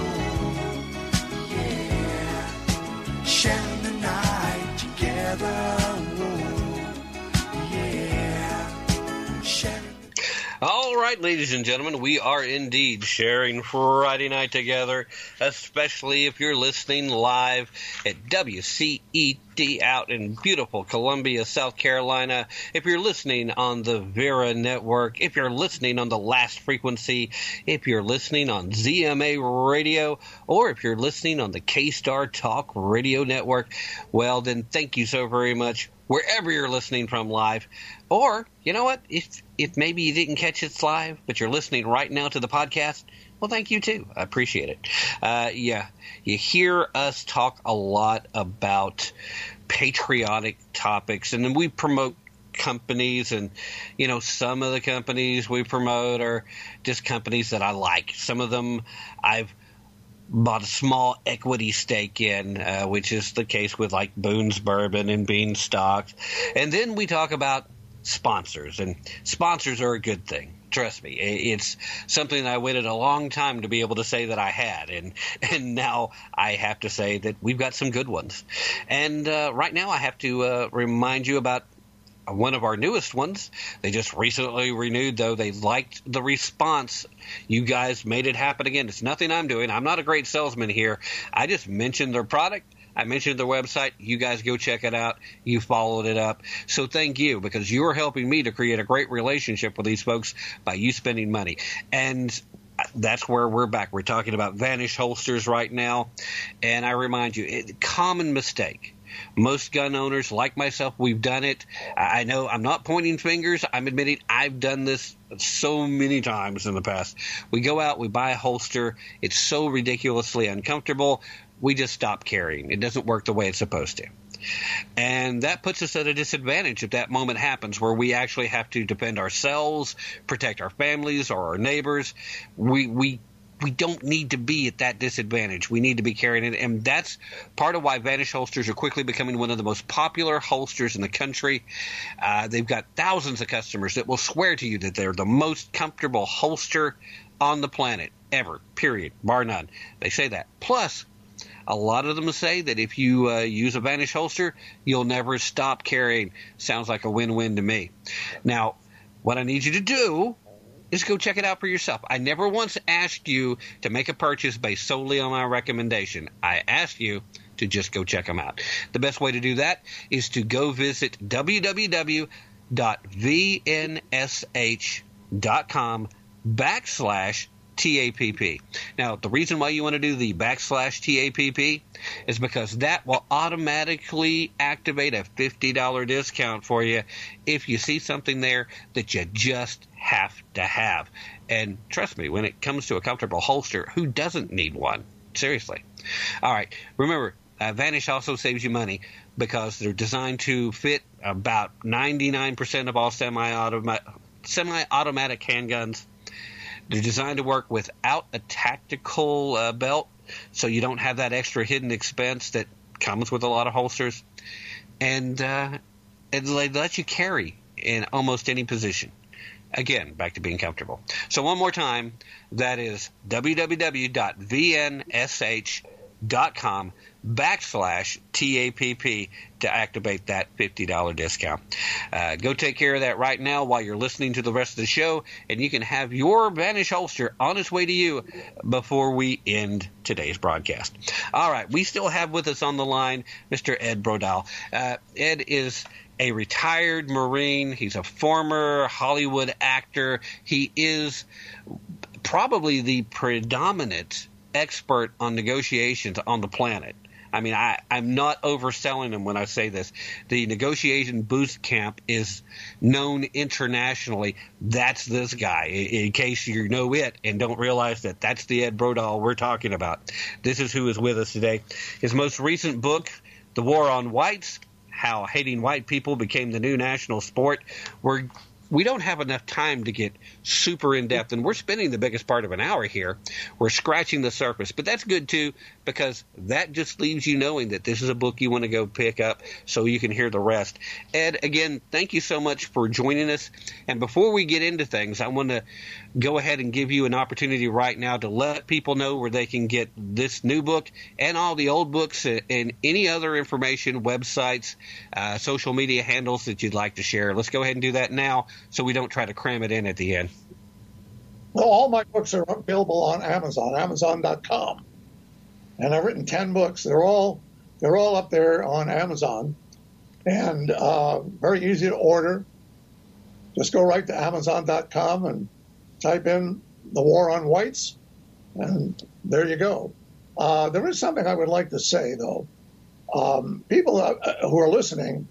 Oh, yeah. Sharing the night together. Oh, yeah. All right, ladies and gentlemen, we are indeed sharing Friday night together, especially if you're listening live at WCET. Out in beautiful Columbia, South Carolina. If you're listening on the Vera Network, if you're listening on The Last Frequency, if you're listening on ZMA Radio, or if you're listening on the K-Star Talk Radio Network, well, then thank you so very much wherever you're listening from live. Or, you know what, if maybe you didn't catch it live, but you're listening right now to the podcast, well, thank you, too. I appreciate it. Yeah, you hear us talk a lot about patriotic topics, and then we promote companies, and, you know, some of the companies we promote are just companies that I like. Some of them I've bought a small equity stake in, which is the case with, like, Boone's Bourbon and Beanstalk. And then we talk about sponsors, and sponsors are a good thing. Trust me, it's something that I waited a long time to be able to say that I had, and now I have to say that we've got some good ones. And right now I have to remind you about one of our newest ones. They just recently renewed, though. They liked the response. You guys made it happen again. It's nothing I'm doing. I'm not a great salesman here. I just mentioned their product. I mentioned their website. You guys go check it out. You followed it up. So thank you, because you are helping me to create a great relationship with these folks by you spending money. And that's where we're back. We're talking about VNSH Holsters right now. And I remind you, common mistake. Most gun owners, like myself, we've done it. I know I'm not pointing fingers. I'm admitting I've done this so many times in the past. We go out, we buy a holster. It's so ridiculously uncomfortable. We just stop carrying. It doesn't work the way it's supposed to. And that puts us at a disadvantage if that moment happens where we actually have to defend ourselves, protect our families or our neighbors. We don't need to be at that disadvantage. We need to be carrying it. And that's part of why VNSH holsters are quickly becoming one of the most popular holsters in the country. They've got thousands of customers that will swear to you that they're the most comfortable holster on the planet ever, period, bar none. They say that. Plus, a lot of them say that if you use a VNSH holster, you'll never stop carrying. Sounds like a win-win to me. Now, what I need you to do is go check it out for yourself. I never once asked you to make a purchase based solely on my recommendation. I asked you to just go check them out. The best way to do that is to go visit www.vnsh.com/VNSH TAPP. Now, the reason why you want to do the / TAPP is because that will automatically activate a $50 discount for you if you see something there that you just have to have. And trust me, when it comes to a comfortable holster, who doesn't need one? Seriously. All right. Remember, Vanish also saves you money because they're designed to fit about 99% of all semi-automatic handguns. They're designed to work without a tactical belt, so you don't have that extra hidden expense that comes with a lot of holsters. And they let you carry in almost any position. Again, back to being comfortable. So one more time, that is www.vnsh.com / TAPP to activate that $50 discount. Go take care of that right now while you're listening to the rest of the show, and you can have your Vanish holster on its way to you before we end today's broadcast. All right, we still have with us on the line Mr. Ed Brodow. Ed is a retired Marine. He's a former Hollywood actor. He is probably the predominant expert on negotiations on the planet. I mean, I'm not overselling him when I say this. The negotiation booth camp is known internationally. That's this guy, in case you know it and don't realize that that's the Ed Brodow we're talking about. This is who is with us today. His most recent book, The War on Whites, How Hating White People Became the New National Sport. We don't have enough time to get super in-depth, and we're spending the biggest part of an hour here. We're scratching the surface, but that's good, too, because that just leaves you knowing that this is a book you want to go pick up so you can hear the rest. Ed, again, thank you so much for joining us, and before we get into things, I want to go ahead and give you an opportunity right now to let people know where they can get this new book and all the old books and any other information, websites, social media handles that you'd like to share. Let's go ahead and do that now, so we don't try to cram it in at the end. Well, all my books are available on Amazon, Amazon.com, and I've written 10 books. They're all up there on Amazon, and very easy to order. Just go right to Amazon.com and type in "The War on Whites," and there you go. There is something I would like to say, though. People who are listening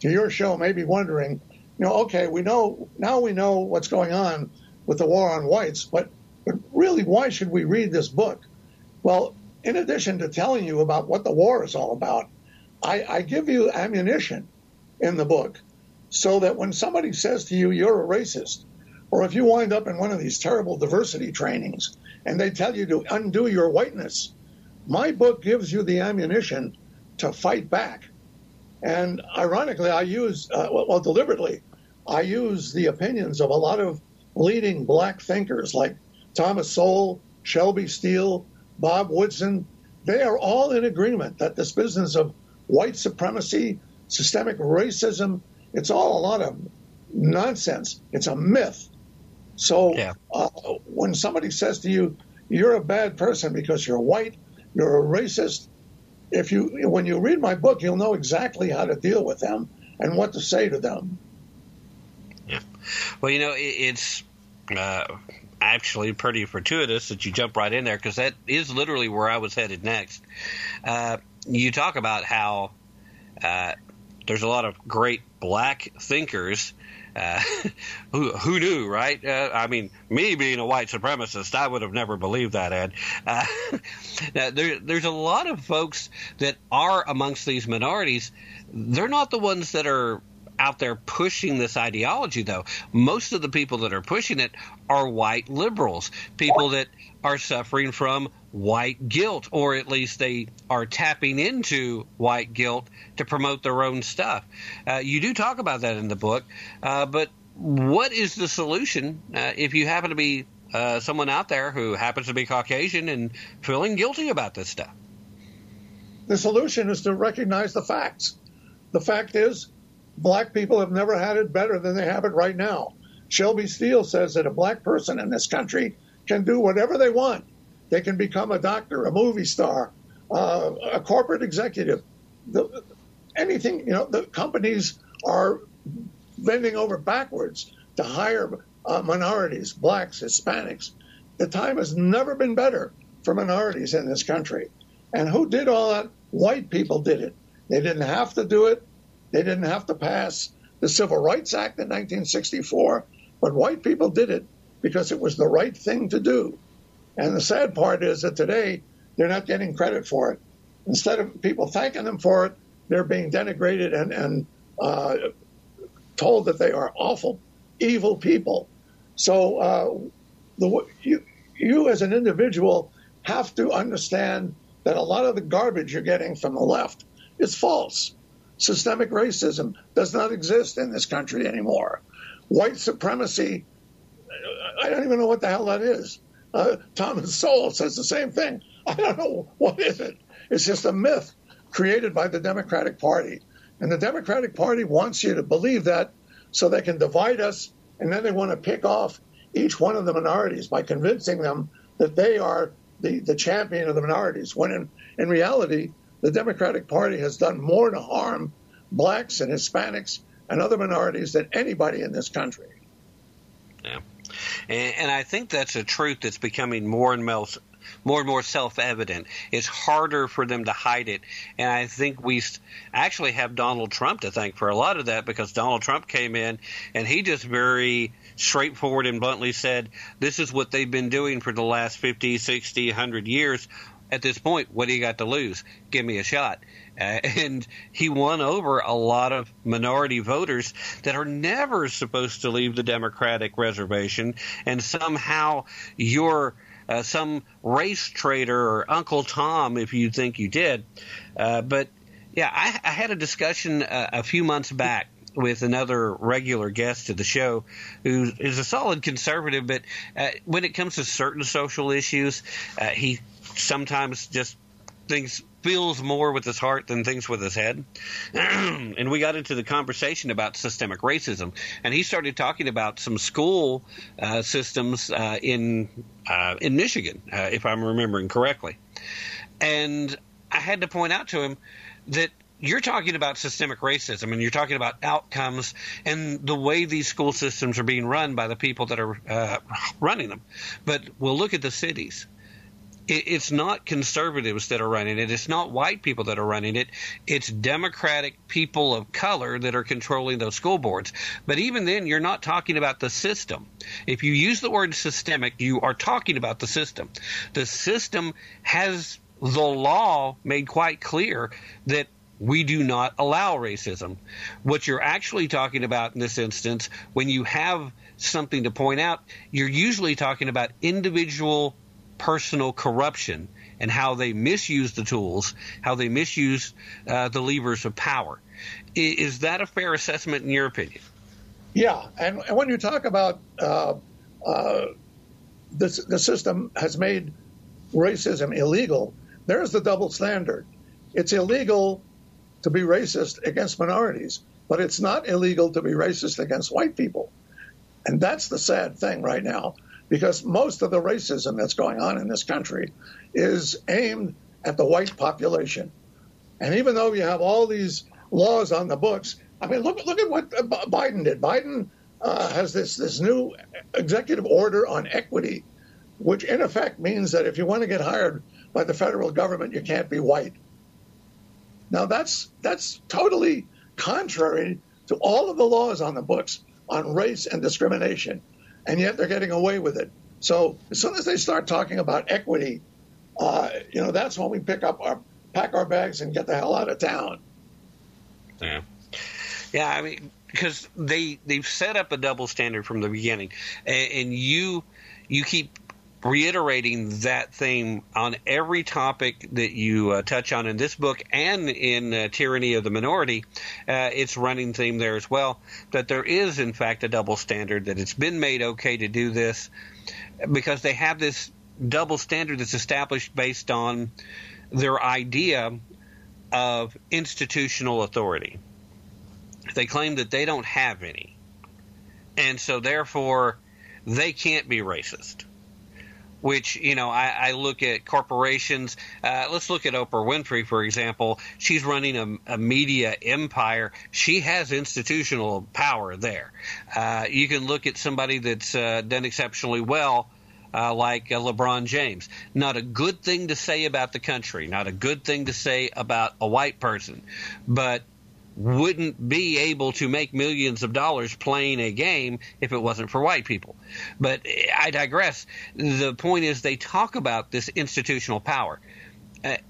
to your show may be wondering, you know, okay, we know what's going on with the war on whites, but really, why should we read this book? Well, in addition to telling you about what the war is all about, I give you ammunition in the book so that when somebody says to you, you're a racist, or if you wind up in one of these terrible diversity trainings and they tell you to undo your whiteness, my book gives you the ammunition to fight back. And ironically, I use, deliberately, I use the opinions of a lot of leading black thinkers like Thomas Sowell, Shelby Steele, Bob Woodson. They are all in agreement that this business of white supremacy, systemic racism, it's all a lot of nonsense. It's a myth. So when somebody says to you, you're a bad person because you're white, you're a racist, when you read my book, you'll know exactly how to deal with them and what to say to them. Yeah. Well, you know, it's actually pretty fortuitous that you jump right in there, because that is literally where I was headed next. You talk about how there's a lot of great black thinkers. Who knew, right? I mean, me being a white supremacist, I would have never believed that, Ed. There's a lot of folks that are amongst these minorities. They're not the ones that are out there pushing this ideology, though. Most of the people that are pushing it are white liberals, people that are suffering from white guilt, or at least they are tapping into white guilt to promote their own stuff. You do talk about that in the book, but what is the solution if you happen to be someone out there who happens to be Caucasian and feeling guilty about this stuff? The solution is to recognize the facts. The fact is, black people have never had it better than they have it right now. Shelby Steele says that a black person in this country can do whatever they want. They can become a doctor, a movie star, a corporate executive, anything. You know, the companies are bending over backwards to hire minorities, blacks, Hispanics. The time has never been better for minorities in this country. And who did all that? White people did it. They didn't have to do it. They didn't have to pass the Civil Rights Act in 1964, but white people did it because it was the right thing to do. And the sad part is that today they're not getting credit for it. Instead of people thanking them for it, they're being denigrated and told that they are awful, evil people. So you as an individual have to understand that a lot of the garbage you're getting from the left is false. Systemic racism does not exist in this country anymore. White supremacy, I don't even know what the hell that is. Thomas Sowell says the same thing. I don't know. What is it? It's just a myth created by the Democratic Party. And the Democratic Party wants you to believe that so they can divide us, and then they want to pick off each one of the minorities by convincing them that they are the champion of the minorities, when in reality, the Democratic Party has done more to harm blacks and Hispanics and other minorities than anybody in this country. Yeah. And I think that's a truth that's becoming more and more self-evident. It's harder for them to hide it. And I think we actually have Donald Trump to thank for a lot of that, because Donald Trump came in and he just very straightforward and bluntly said, this is what they've been doing for the last 50, 60, 100 years. At this point, what do you got to lose? Give me a shot. And he won over a lot of minority voters that are never supposed to leave the Democratic reservation. And somehow you're some race traitor or Uncle Tom, if you think you did. But, yeah, I had a discussion a few months back with another regular guest to the show who is a solid conservative. But when it comes to certain social issues, he sometimes just things feels more with his heart than things with his head. And we got into the conversation about systemic racism, and he started talking about some school systems in Michigan, if I'm remembering correctly. And I had to point out to him that you're talking about systemic racism, and you're talking about outcomes and the way these school systems are being run by the people that are running them. But we'll look at the cities. It's not conservatives that are running it. It's not white people that are running it. It's Democratic people of color that are controlling those school boards. But even then, you're not talking about the system. If you use the word systemic, you are talking about the system. The system has the law made quite clear that we do not allow racism. What you're actually talking about in this instance, when you have something to point out, you're usually talking about individual personal corruption and how they misuse the tools, how they misuse the levers of power. Is that a fair assessment in your opinion? Yeah, and when you talk about the system has made racism illegal, there's the double standard. It's illegal to be racist against minorities, but it's not illegal to be racist against white people. And that's the sad thing right now, because most of the racism that's going on in this country is aimed at the white population. And even though you have all these laws on the books, I mean, look at what Biden did. Biden has this new executive order on equity, which in effect means that if you want to get hired by the federal government, you can't be white. Now, that's totally contrary to all of the laws on the books on race and discrimination. And yet they're getting away with it. So as soon as they start talking about equity, that's when we pack our bags and get the hell out of town. Yeah. I mean, because they've set up a double standard from the beginning, and you keep reiterating that theme on every topic that you touch on in this book and in Tyranny of the Minority. It's running theme there as well, that there is, in fact, a double standard, that it's been made okay to do this because they have this double standard that's established based on their idea of institutional authority. They claim that they don't have any, and so therefore they can't be racist. Which, I look at corporations. Let's look at Oprah Winfrey, for example. She's running a media empire. She has institutional power there. You can look at somebody that's done exceptionally well like LeBron James. Not a good thing to say about the country, not a good thing to say about a white person, but wouldn't be able to make millions of dollars playing a game if it wasn't for white people. But I digress. The point is they talk about this institutional power,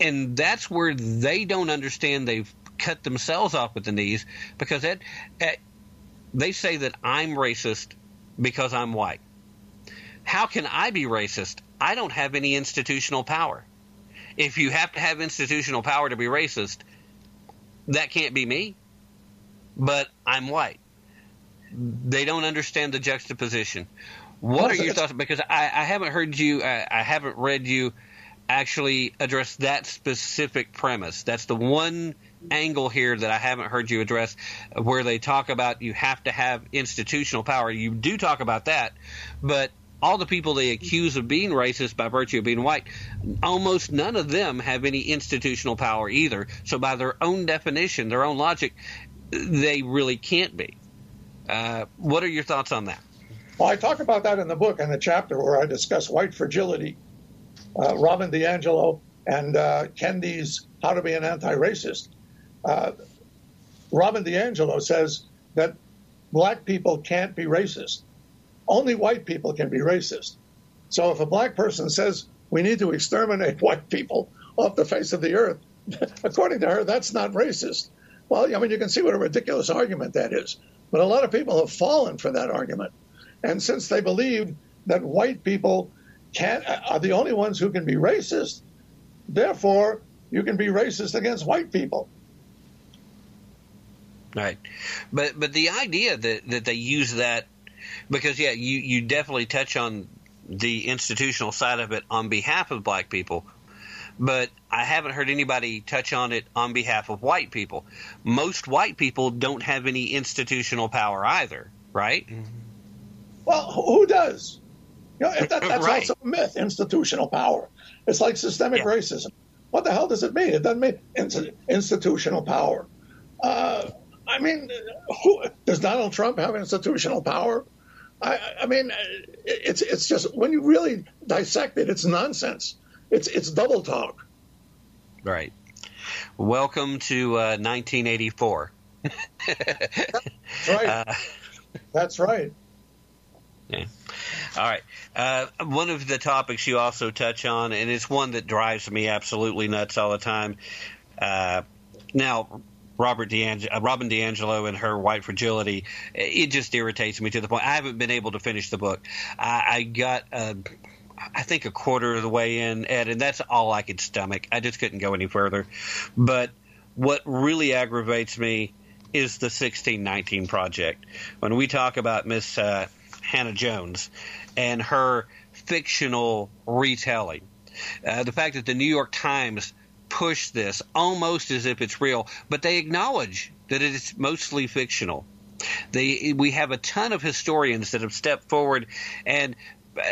and that's where they don't understand they've cut themselves off at the knees, because they say that I'm racist because I'm white. How can I be racist? I don't have any institutional power. If you have to have institutional power to be racist, that can't be me, but I'm white. They don't understand the juxtaposition. What are your thoughts? Because I haven't heard you, I haven't read you actually address that specific premise. That's the one angle here that I haven't heard you address, where they talk about you have to have institutional power. You do talk about that, but all the people they accuse of being racist by virtue of being white, almost none of them have any institutional power either. So by their own definition, their own logic, they really can't be. What are your thoughts on that? Well, I talk about that in the book, in the chapter where I discuss white fragility, Robin DiAngelo and Kendi's How to Be an Anti-Racist. Robin DiAngelo says that black people can't be racist. Only white people can be racist. So if a black person says we need to exterminate white people off the face of the earth, according to her, that's not racist. Well, I mean, you can see what a ridiculous argument that is. But a lot of people have fallen for that argument. And since they believe that white people are the only ones who can be racist, therefore you can be racist against white people. Right. But the idea that they use that, because, yeah, you definitely touch on the institutional side of it on behalf of black people, but I haven't heard anybody touch on it on behalf of white people. Most white people don't have any institutional power either, right? Well, who does? You know, that's right. Also a myth, institutional power. It's like systemic racism. What the hell does it mean? It doesn't mean institutional power. I mean, does Donald Trump have institutional power? I mean, it's just, when you really dissect it, it's nonsense. It's double talk. Right. Welcome to 1984. That's right. That's right. Yeah. All right. One of the topics you also touch on, and it's one that drives me absolutely nuts all the time. Now, Robin DiAngelo and her white fragility, it just irritates me to the point I haven't been able to finish the book. I got, I think, a quarter of the way in, Ed, and that's all I could stomach. I just couldn't go any further. But what really aggravates me is the 1619 Project. When we talk about Miss Hannah-Jones and her fictional retelling, the fact that the New York Times push this almost as if it's real, but they acknowledge that it's mostly fictional. We have a ton of historians that have stepped forward, and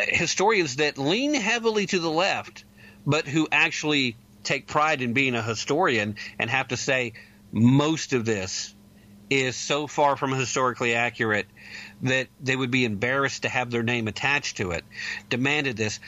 historians that lean heavily to the left, but who actually take pride in being a historian and have to say most of this is so far from historically accurate that they would be embarrassed to have their name attached to it, demanded this.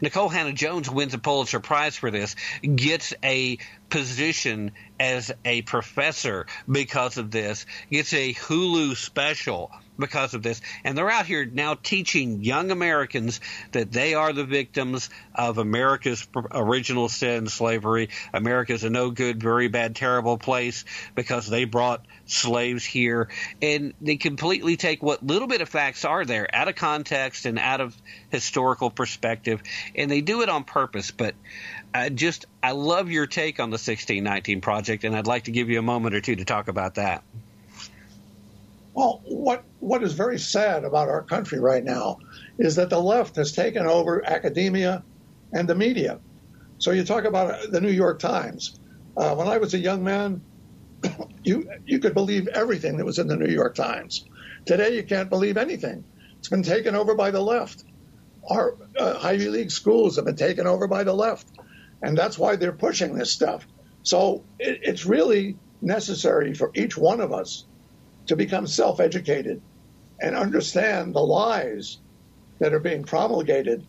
Nicole Hannah-Jones wins a Pulitzer Prize for this, gets a position as a professor because of this, gets a Hulu special because of this. And they're out here now teaching young Americans that they are the victims of America's original sin, slavery. America's a no good, very bad, terrible place because they brought slaves here. And they completely take what little bit of facts are there out of context and out of historical perspective. And they do it on purpose. But I love your take on the 1619 Project, and I'd like to give you a moment or two to talk about that. Well, what is very sad about our country right now is that the left has taken over academia and the media. So you talk about the New York Times. When I was a young man, you could believe everything that was in the New York Times. Today, you can't believe anything. It's been taken over by the left. Our Ivy League schools have been taken over by the left, and that's why they're pushing this stuff. So it's really necessary for each one of us to become self-educated and understand the lies that are being promulgated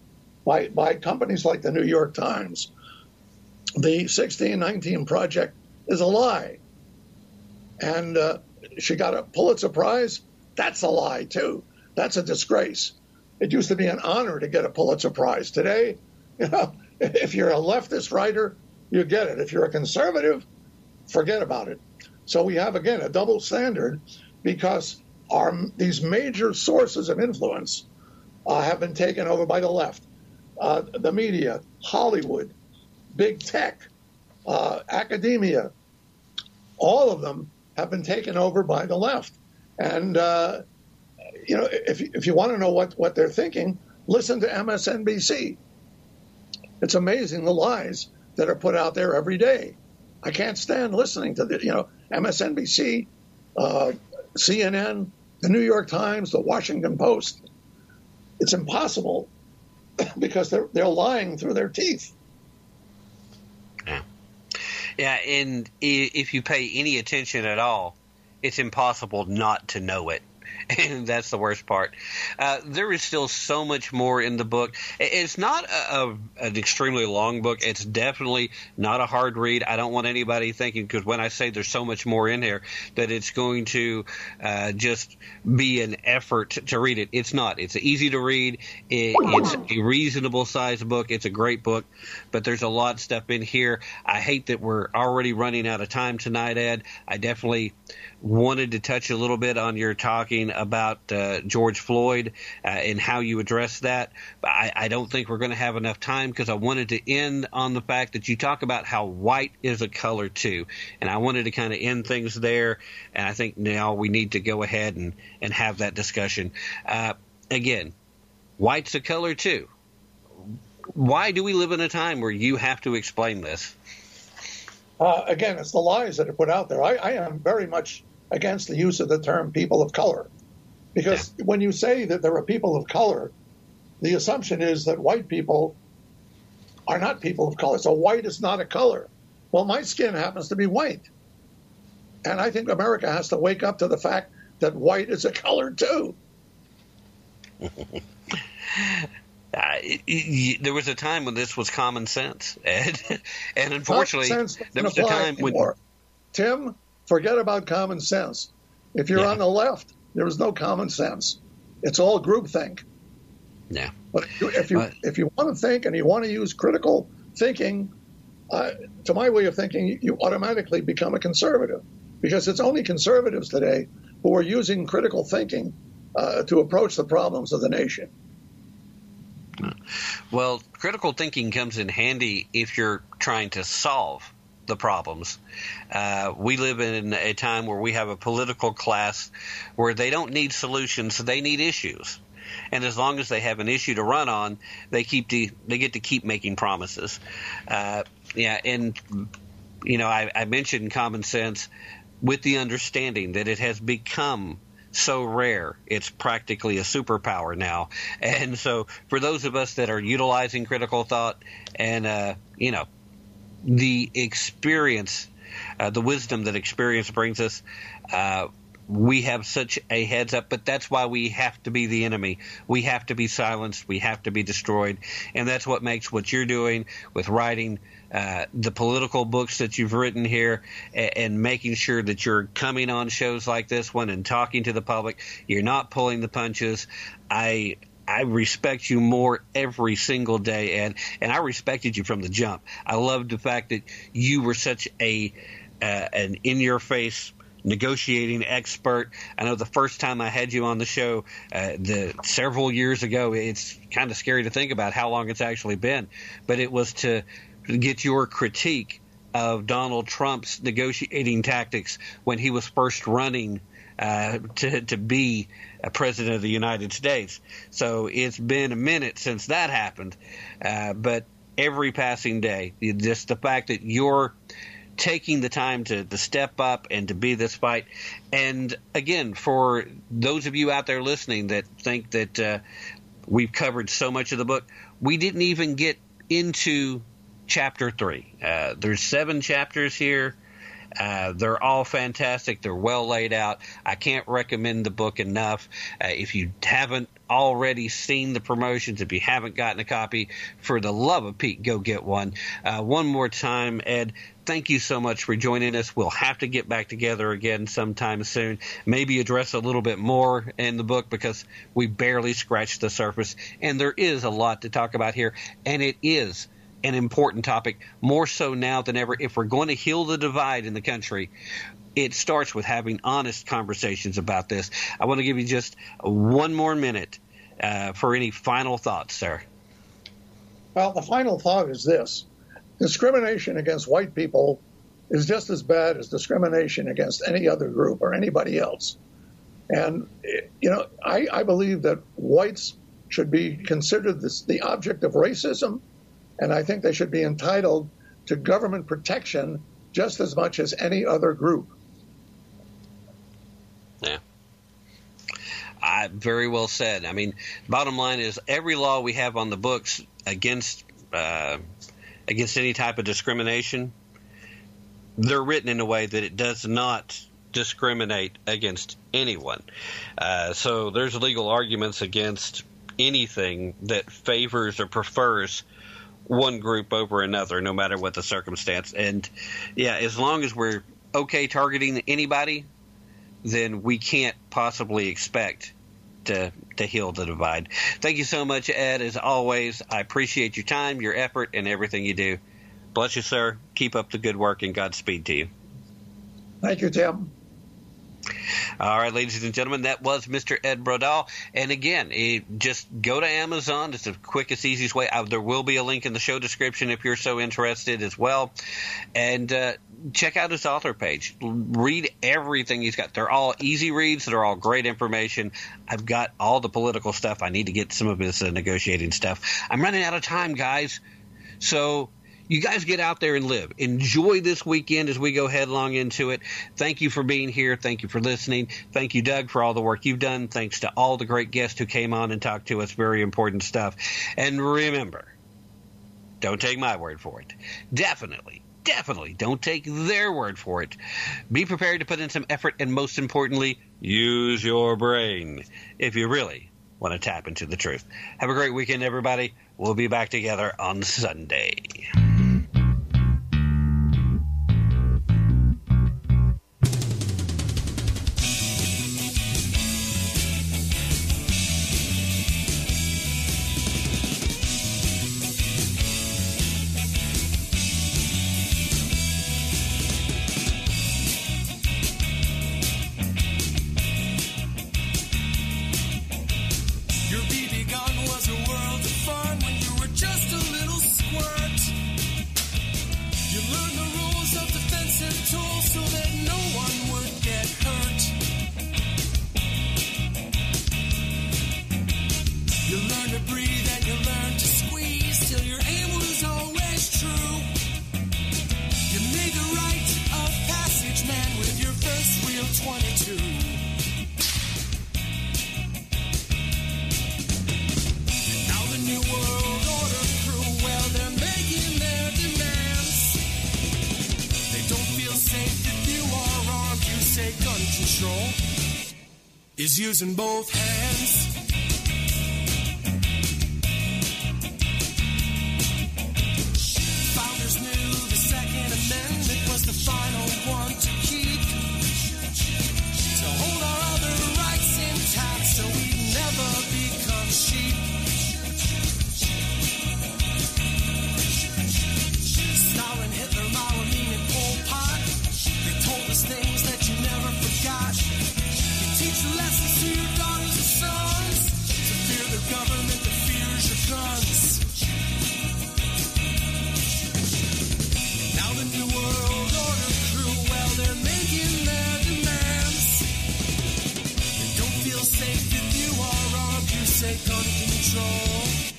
by companies like the New York Times. The 1619 Project is a lie. And she got a Pulitzer Prize. That's a lie, too. That's a disgrace. It used to be an honor to get a Pulitzer Prize. Today, you know, if you're a leftist writer, you get it. If you're a conservative, forget about it. So we have, again, a double standard because these major sources of influence have been taken over by the left. The media, Hollywood, big tech, academia, all of them have been taken over by the left. And, you know, if you want to know what they're thinking, listen to MSNBC. It's amazing the lies that are put out there every day. I can't stand listening to the, you know, MSNBC, CNN, the New York Times, the Washington Post. It's impossible because they're lying through their teeth. Yeah. Yeah, and if you pay any attention at all, it's impossible not to know it. And that's the worst part. There is still so much more in the book. It's not an extremely long book. It's definitely not a hard read. I don't want anybody thinking, because when I say there's so much more in here, that it's going to just be an effort to read it. It's not. It's easy to read. It's a reasonable sized book. It's a great book, but there's a lot of stuff in here. I hate that we're already running out of time tonight, Ed. I definitely wanted to touch a little bit on your talking about George Floyd and how you address that. I don't think we're going to have enough time because I wanted to end on the fact that you talk about how white is a color too. And I wanted to kind of end things there. And I think now we need to go ahead and have that discussion. Again, white's a color too. Why do we live in a time where you have to explain this? Again, it's the lies that are put out there. I am very much against the use of the term people of color. Because when you say that there are people of color, the assumption is that white people are not people of color. So white is not a color. Well, my skin happens to be white. And I think America has to wake up to the fact that white is a color too. There was a time when this was common sense, Ed. And unfortunately, there was a time anymore. Tim, forget about common sense. If you're on the left, there is no common sense. It's all groupthink. Yeah. But if you want to think and you want to use critical thinking, to my way of thinking, you automatically become a conservative because it's only conservatives today who are using critical thinking to approach the problems of the nation. Well, critical thinking comes in handy if you're trying to solve the problems. We live in a time where we have a political class where they don't need solutions, they need issues. And as long as they have an issue to run on, they get to keep making promises. And you know, I mentioned common sense with the understanding that it has become so rare, it's practically a superpower now. And so for those of us that are utilizing critical thought and, you know, the experience, the wisdom that experience brings us, we have such a heads up. But that's why we have to be the enemy. We have to be silenced. We have to be destroyed. And that's what makes what you're doing with writing the political books that you've written here and making sure that you're coming on shows like this one and talking to the public. You're not pulling the punches. I respect you more every single day, Ed, and I respected you from the jump. I loved the fact that you were such an in-your-face negotiating expert. I know the first time I had you on the show several years ago, it's kind of scary to think about how long it's actually been, but it was to – get your critique of Donald Trump's negotiating tactics when he was first running to be a president of the United States. So it's been a minute since that happened. But every passing day, just the fact that you're taking the time to step up and to be this fight. And again, for those of you out there listening that think that we've covered so much of the book, we didn't even get into Chapter 3. There's 7 chapters here. They're all fantastic. They're well laid out. I can't recommend the book enough. If you haven't already seen the promotions, if you haven't gotten a copy, for the love of Pete, go get one. One more time, Ed, thank you so much for joining us. We'll have to get back together again sometime soon, maybe address a little bit more in the book, because we barely scratched the surface, and there is a lot to talk about here, and it is an important topic, more so now than ever. If we're going to heal the divide in the country, it starts with having honest conversations about this. I want to give you just one more minute for any final thoughts, sir. Well, the final thought is this. Discrimination against white people is just as bad as discrimination against any other group or anybody else. And, you know, I believe that whites should be considered the object of racism, and I think they should be entitled to government protection just as much as any other group. Yeah. Very well said. I mean, bottom line is every law we have on the books against any type of discrimination, they're written in a way that it does not discriminate against anyone. So there's legal arguments against anything that favors or prefers one group over another, no matter what the circumstance. And, yeah, as long as we're okay targeting anybody, then we can't possibly expect to heal the divide. Thank you so much, Ed. As always, I appreciate your time, your effort, and everything you do. Bless you, sir. Keep up the good work, and Godspeed to you. Thank you, Tim. All right, ladies and gentlemen, that was Mr. Ed Brodow. And again, just go to Amazon. It's the quickest, easiest way. There will be a link in the show description if you're so interested as well. And check out his author page. Read everything he's got. They're all easy reads. They're all great information. I've got all the political stuff. I need to get some of his negotiating stuff. I'm running out of time, guys. So you guys get out there and live. Enjoy this weekend as we go headlong into it. Thank you for being here. Thank you for listening. Thank you, Doug, for all the work you've done. Thanks to all the great guests who came on and talked to us. Very important stuff. And remember, don't take my word for it. Definitely don't take their word for it. Be prepared to put in some effort, and most importantly, use your brain if you really want to tap into the truth. Have a great weekend, everybody. We'll be back together on Sunday. Is using both hands. Founders knew the Second Amendment was the final one to keep, to hold our other rights intact so we never become sheep. Stalin, Hitler, Mao, Lenin, and Pol Pot, they told us things that you never forgot. Teach lessons to your daughters and sons, to fear the government that fears your guns. Now the New World Order crew, well, they're making their demands. They don't feel safe if you are armed. You say gun control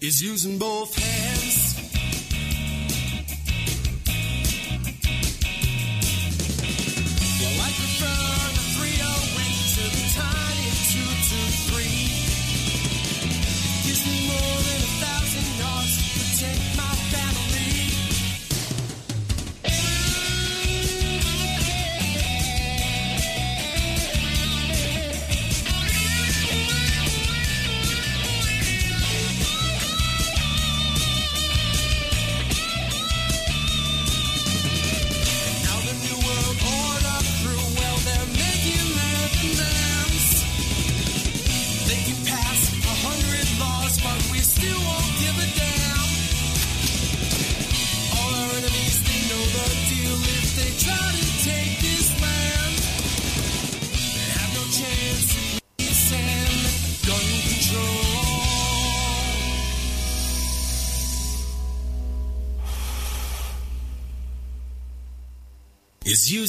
is using both hands. Take my family. is